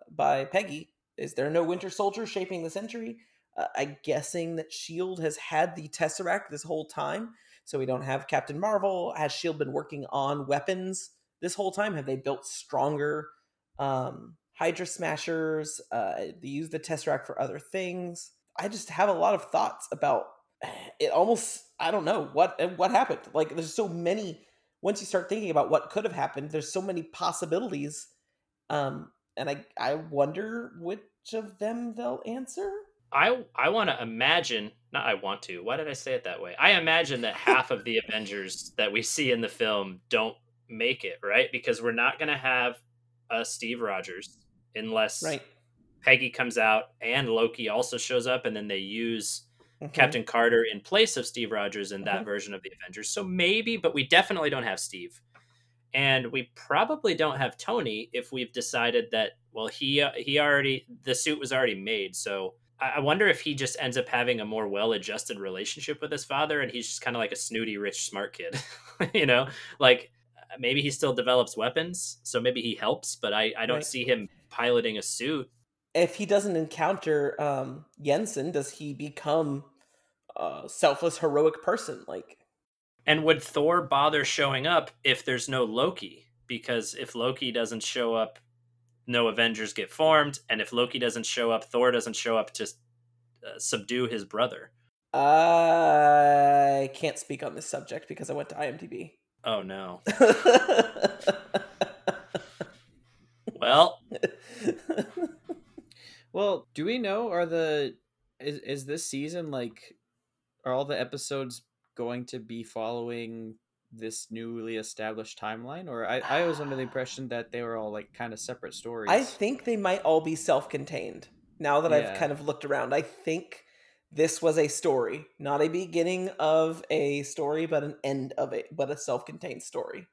Peggy, is there no Winter Soldier shaping the century? I'm guessing that S.H.I.E.L.D. has had the Tesseract this whole time, so we don't have Captain Marvel. Has S.H.I.E.L.D. been working on weapons this whole time? Have they built stronger Hydra Smashers? They use the Tesseract for other things. I just have a lot of thoughts about it. Almost, I don't know what happened. Like, there's so many. Once you start thinking about what could have happened, there's so many possibilities. And I wonder which of them they'll answer. I want to imagine, not I want to, why did I say it that way? I imagine that half of the Avengers that we see in the film don't make it, right? Because we're not going to have a Steve Rogers unless Peggy comes out and Loki also shows up, and then they use Captain Carter in place of Steve Rogers in that version of the Avengers. So maybe, but we definitely don't have Steve. And we probably don't have Tony if we've decided that, well, the suit was already made. So I wonder if he just ends up having a more well-adjusted relationship with his father, and he's just kind of like a snooty, rich, smart kid, like maybe he still develops weapons. So maybe he helps, but I don't see him piloting a suit. If he doesn't encounter Jensen, does he become a selfless, heroic person? And would Thor bother showing up if there's no Loki? Because if Loki doesn't show up, no Avengers get formed. And if Loki doesn't show up, Thor doesn't show up to subdue his brother. I can't speak on this subject because I went to IMDb. Oh, no. Well, do we know, is this season, are all the episodes going to be following this newly established timeline? Or I was under the impression that they were all kind of separate stories. I think they might all be self-contained now that I've kind of looked around. I think this was a story, not a beginning of a story, but an end of it, but a self-contained story.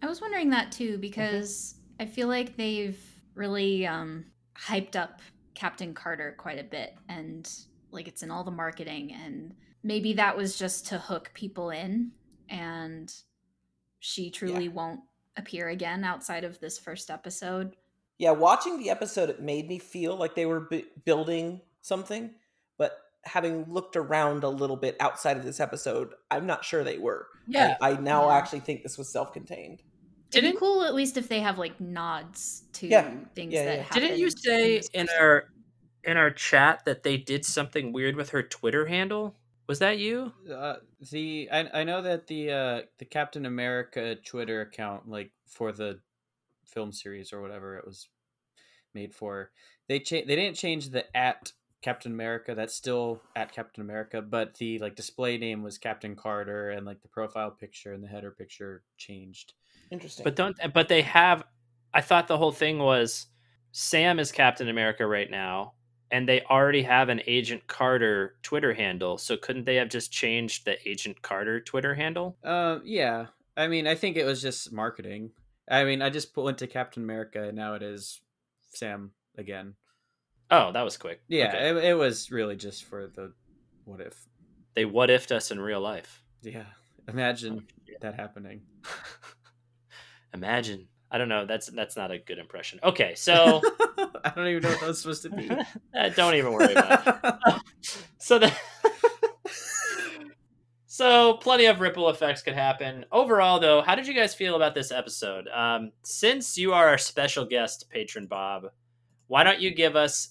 I was wondering that too, because I feel like they've really hyped up Captain Carter quite a bit, and it's in all the marketing, and maybe that was just to hook people in, and she truly won't appear again outside of this first episode. Yeah, watching the episode, it made me feel like they were building something, but having looked around a little bit outside of this episode, I'm not sure they were. Yeah. I now actually think this was self-contained. It'd be cool at least if they have nods to things that happened. Didn't you say in our chat that they did something weird with her Twitter handle? Was that you? I know that the Captain America Twitter account, for the film series or whatever it was made for, they didn't change the @ Captain America. That's still @ Captain America, but the display name was Captain Carter, and the profile picture and the header picture changed. Interesting. But they have. I thought the whole thing was Sam is Captain America right now, and they already have an Agent Carter Twitter handle, so couldn't they have just changed the Agent Carter Twitter handle? Yeah. I think it was just marketing. I just went to Captain America, and now it is Sam again. Oh, that was quick. Yeah, okay. It was really just for the what if. They what if'd us in real life. Yeah, imagine that happening. Imagine. I don't know. That's not a good impression. Okay, so I don't even know what that was supposed to be. Don't even worry about it. So So plenty of ripple effects could happen. Overall, though, how did you guys feel about this episode? Since you are our special guest, Patron Bob, why don't you give us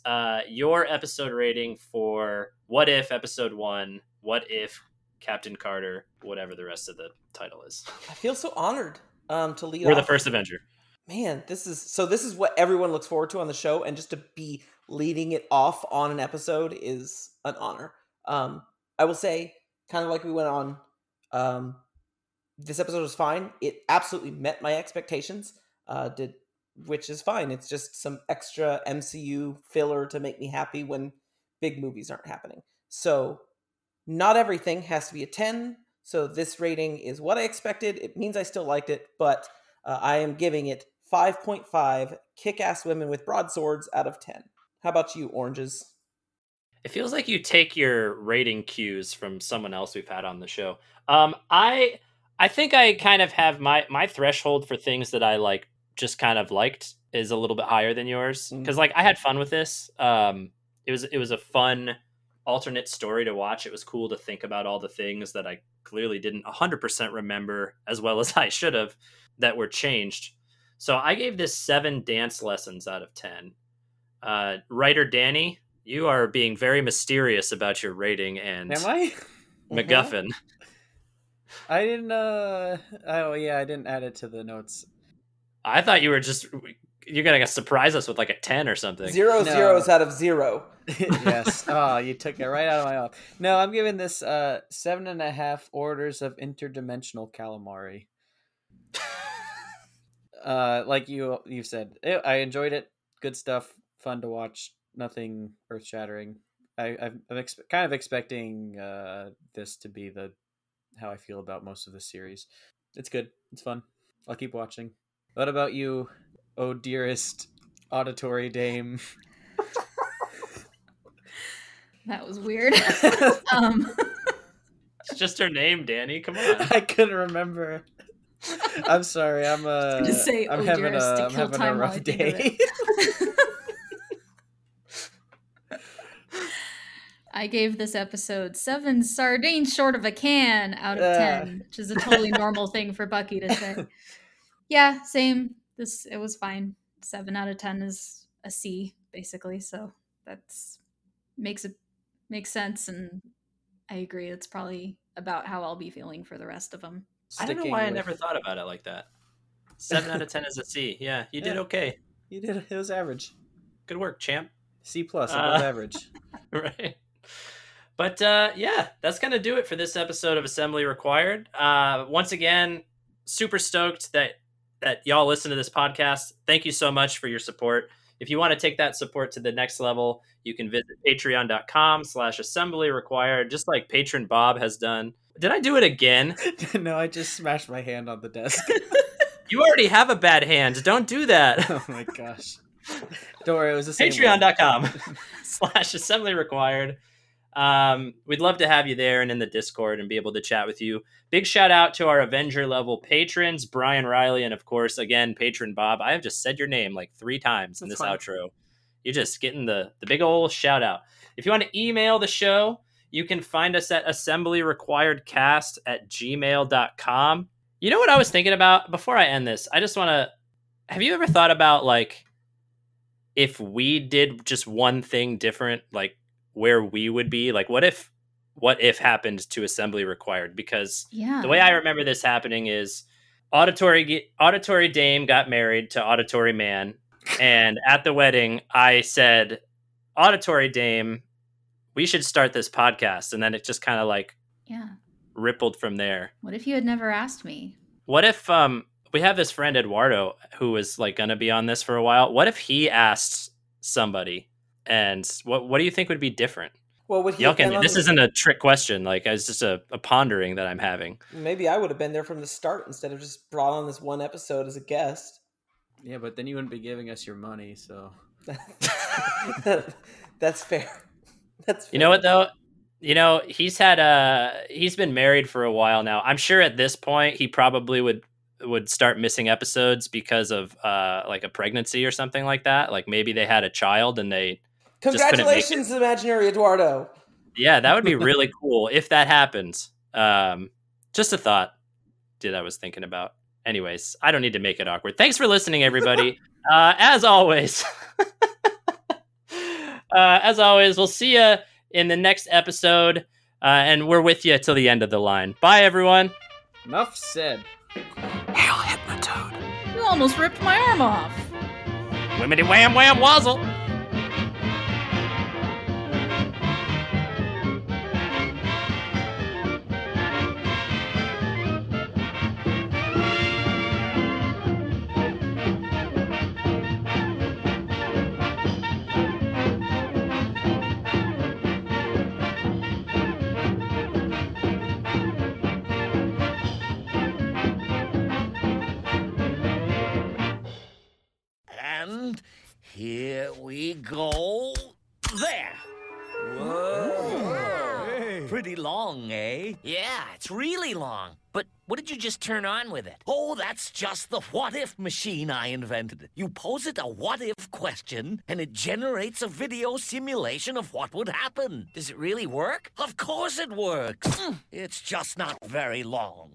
your episode rating for What If Episode 1, What If Captain Carter, whatever the rest of the title is. I feel so honored to lead off. We're the first Avenger. Man, this is what everyone looks forward to on the show, and just to be leading it off on an episode is an honor. I will say, kind of like we went on, this episode was fine. It absolutely met my expectations, which is fine. It's just some extra MCU filler to make me happy when big movies aren't happening. So not everything has to be a 10. So this rating is what I expected. It means I still liked it, but I am giving it 5.5 kick-ass women with broadswords out of 10. How about you, Oranges? It feels like you take your rating cues from someone else we've had on the show. I think I kind of have my threshold for things that I like just kind of liked is a little bit higher than yours. Mm-hmm. Cause like I had fun with this. It was a fun alternate story to watch. It was cool to think about all the things that I clearly didn't 100% remember as well as I should have that were changed. So I gave this 7 dance lessons out of 10. Writer Danny, you are being very mysterious about your rating and Am I? MacGuffin. I didn't. I didn't add it to the notes. I thought you were just. You're gonna surprise us with like a 10 or something. Zeros out of 0. Yes. Oh, you took it right out of my mouth. No, I'm giving this 7.5 orders of interdimensional calamari. Like you said, I enjoyed it. Good stuff. Fun to watch. Nothing earth-shattering. I'm kind of expecting this to be how I feel about most of the series. It's good. It's fun. I'll keep watching. What about you, oh dearest auditory dame? That was weird. It's just her name, Danny. Come on. I couldn't remember. I'm sorry. I'm having a rough day. I gave this episode 7 sardines short of a can out of 10, which is a totally normal thing for Bucky to say. Yeah, same. It was fine. 7 out of 10 is a C, basically. So that's makes sense, and I agree. It's probably about how I'll be feeling for the rest of them. I don't know why I never thought about it like that. 7 out of 10 is a C. Yeah, you did okay. You did. It was average. Good work, champ. C plus above average. Right. But that's going to do it for this episode of Assembly Required. Once again, super stoked that y'all listen to this podcast. Thank you so much for your support. If you want to take that support to the next level, you can visit patreon.com/assemblyrequired, just like Patron Bob has done. Did I do it again? No, I just smashed my hand on the desk. You already have a bad hand. Don't do that. Oh my gosh. Don't worry, it was the same. Patreon.com/assemblyrequired. We'd love to have you there and in the Discord and be able to chat with you. Big shout out to our Avenger level patrons, Brian Riley, and of course, again, Patron Bob. I have just said your name like 3 times in this outro. You're just getting the big old shout out. If you want to email the show, you can find us at assemblyrequiredcast@gmail.com. You know what I was thinking about before I end this? I just want to, have you ever thought about like, if we did just one thing different, like where we would be, like what if happened to Assembly Required? Because the way I remember this happening is auditory dame got married to auditory man. And at the wedding, I said, auditory dame, we should start this podcast. And then it just kind of like rippled from there. What if you had never asked me? What if, we have this friend, Eduardo, who was like going to be on this for a while. What if he asked somebody and what do you think would be different? Well, would he this isn't a trick question. Like it's just a pondering that I'm having. Maybe I would have been there from the start instead of just brought on this one episode as a guest. Yeah, but then you wouldn't be giving us your money. So that's fair. You know what though? You know, he's been married for a while now. I'm sure at this point he probably would start missing episodes because of like a pregnancy or something like that. Like maybe they had a child and they congratulations, imaginary Eduardo. Yeah, that would be really cool if that happens. Just a thought that I was thinking about. Anyways, I don't need to make it awkward. Thanks for listening, everybody. As always, we'll see you in the next episode. And we're with you till the end of the line. Bye, everyone. Enough said. Hail Hypnotoad. You almost ripped my arm off. Whimmity wham wham wazzle. Here we go. There. Whoa. Hey. Pretty long, eh? Yeah, it's really long. But what did you just turn on with it? Oh, that's just the What If machine I invented. You pose it a what if question, and it generates a video simulation of what would happen. Does it really work? Of course it works. It's just not very long.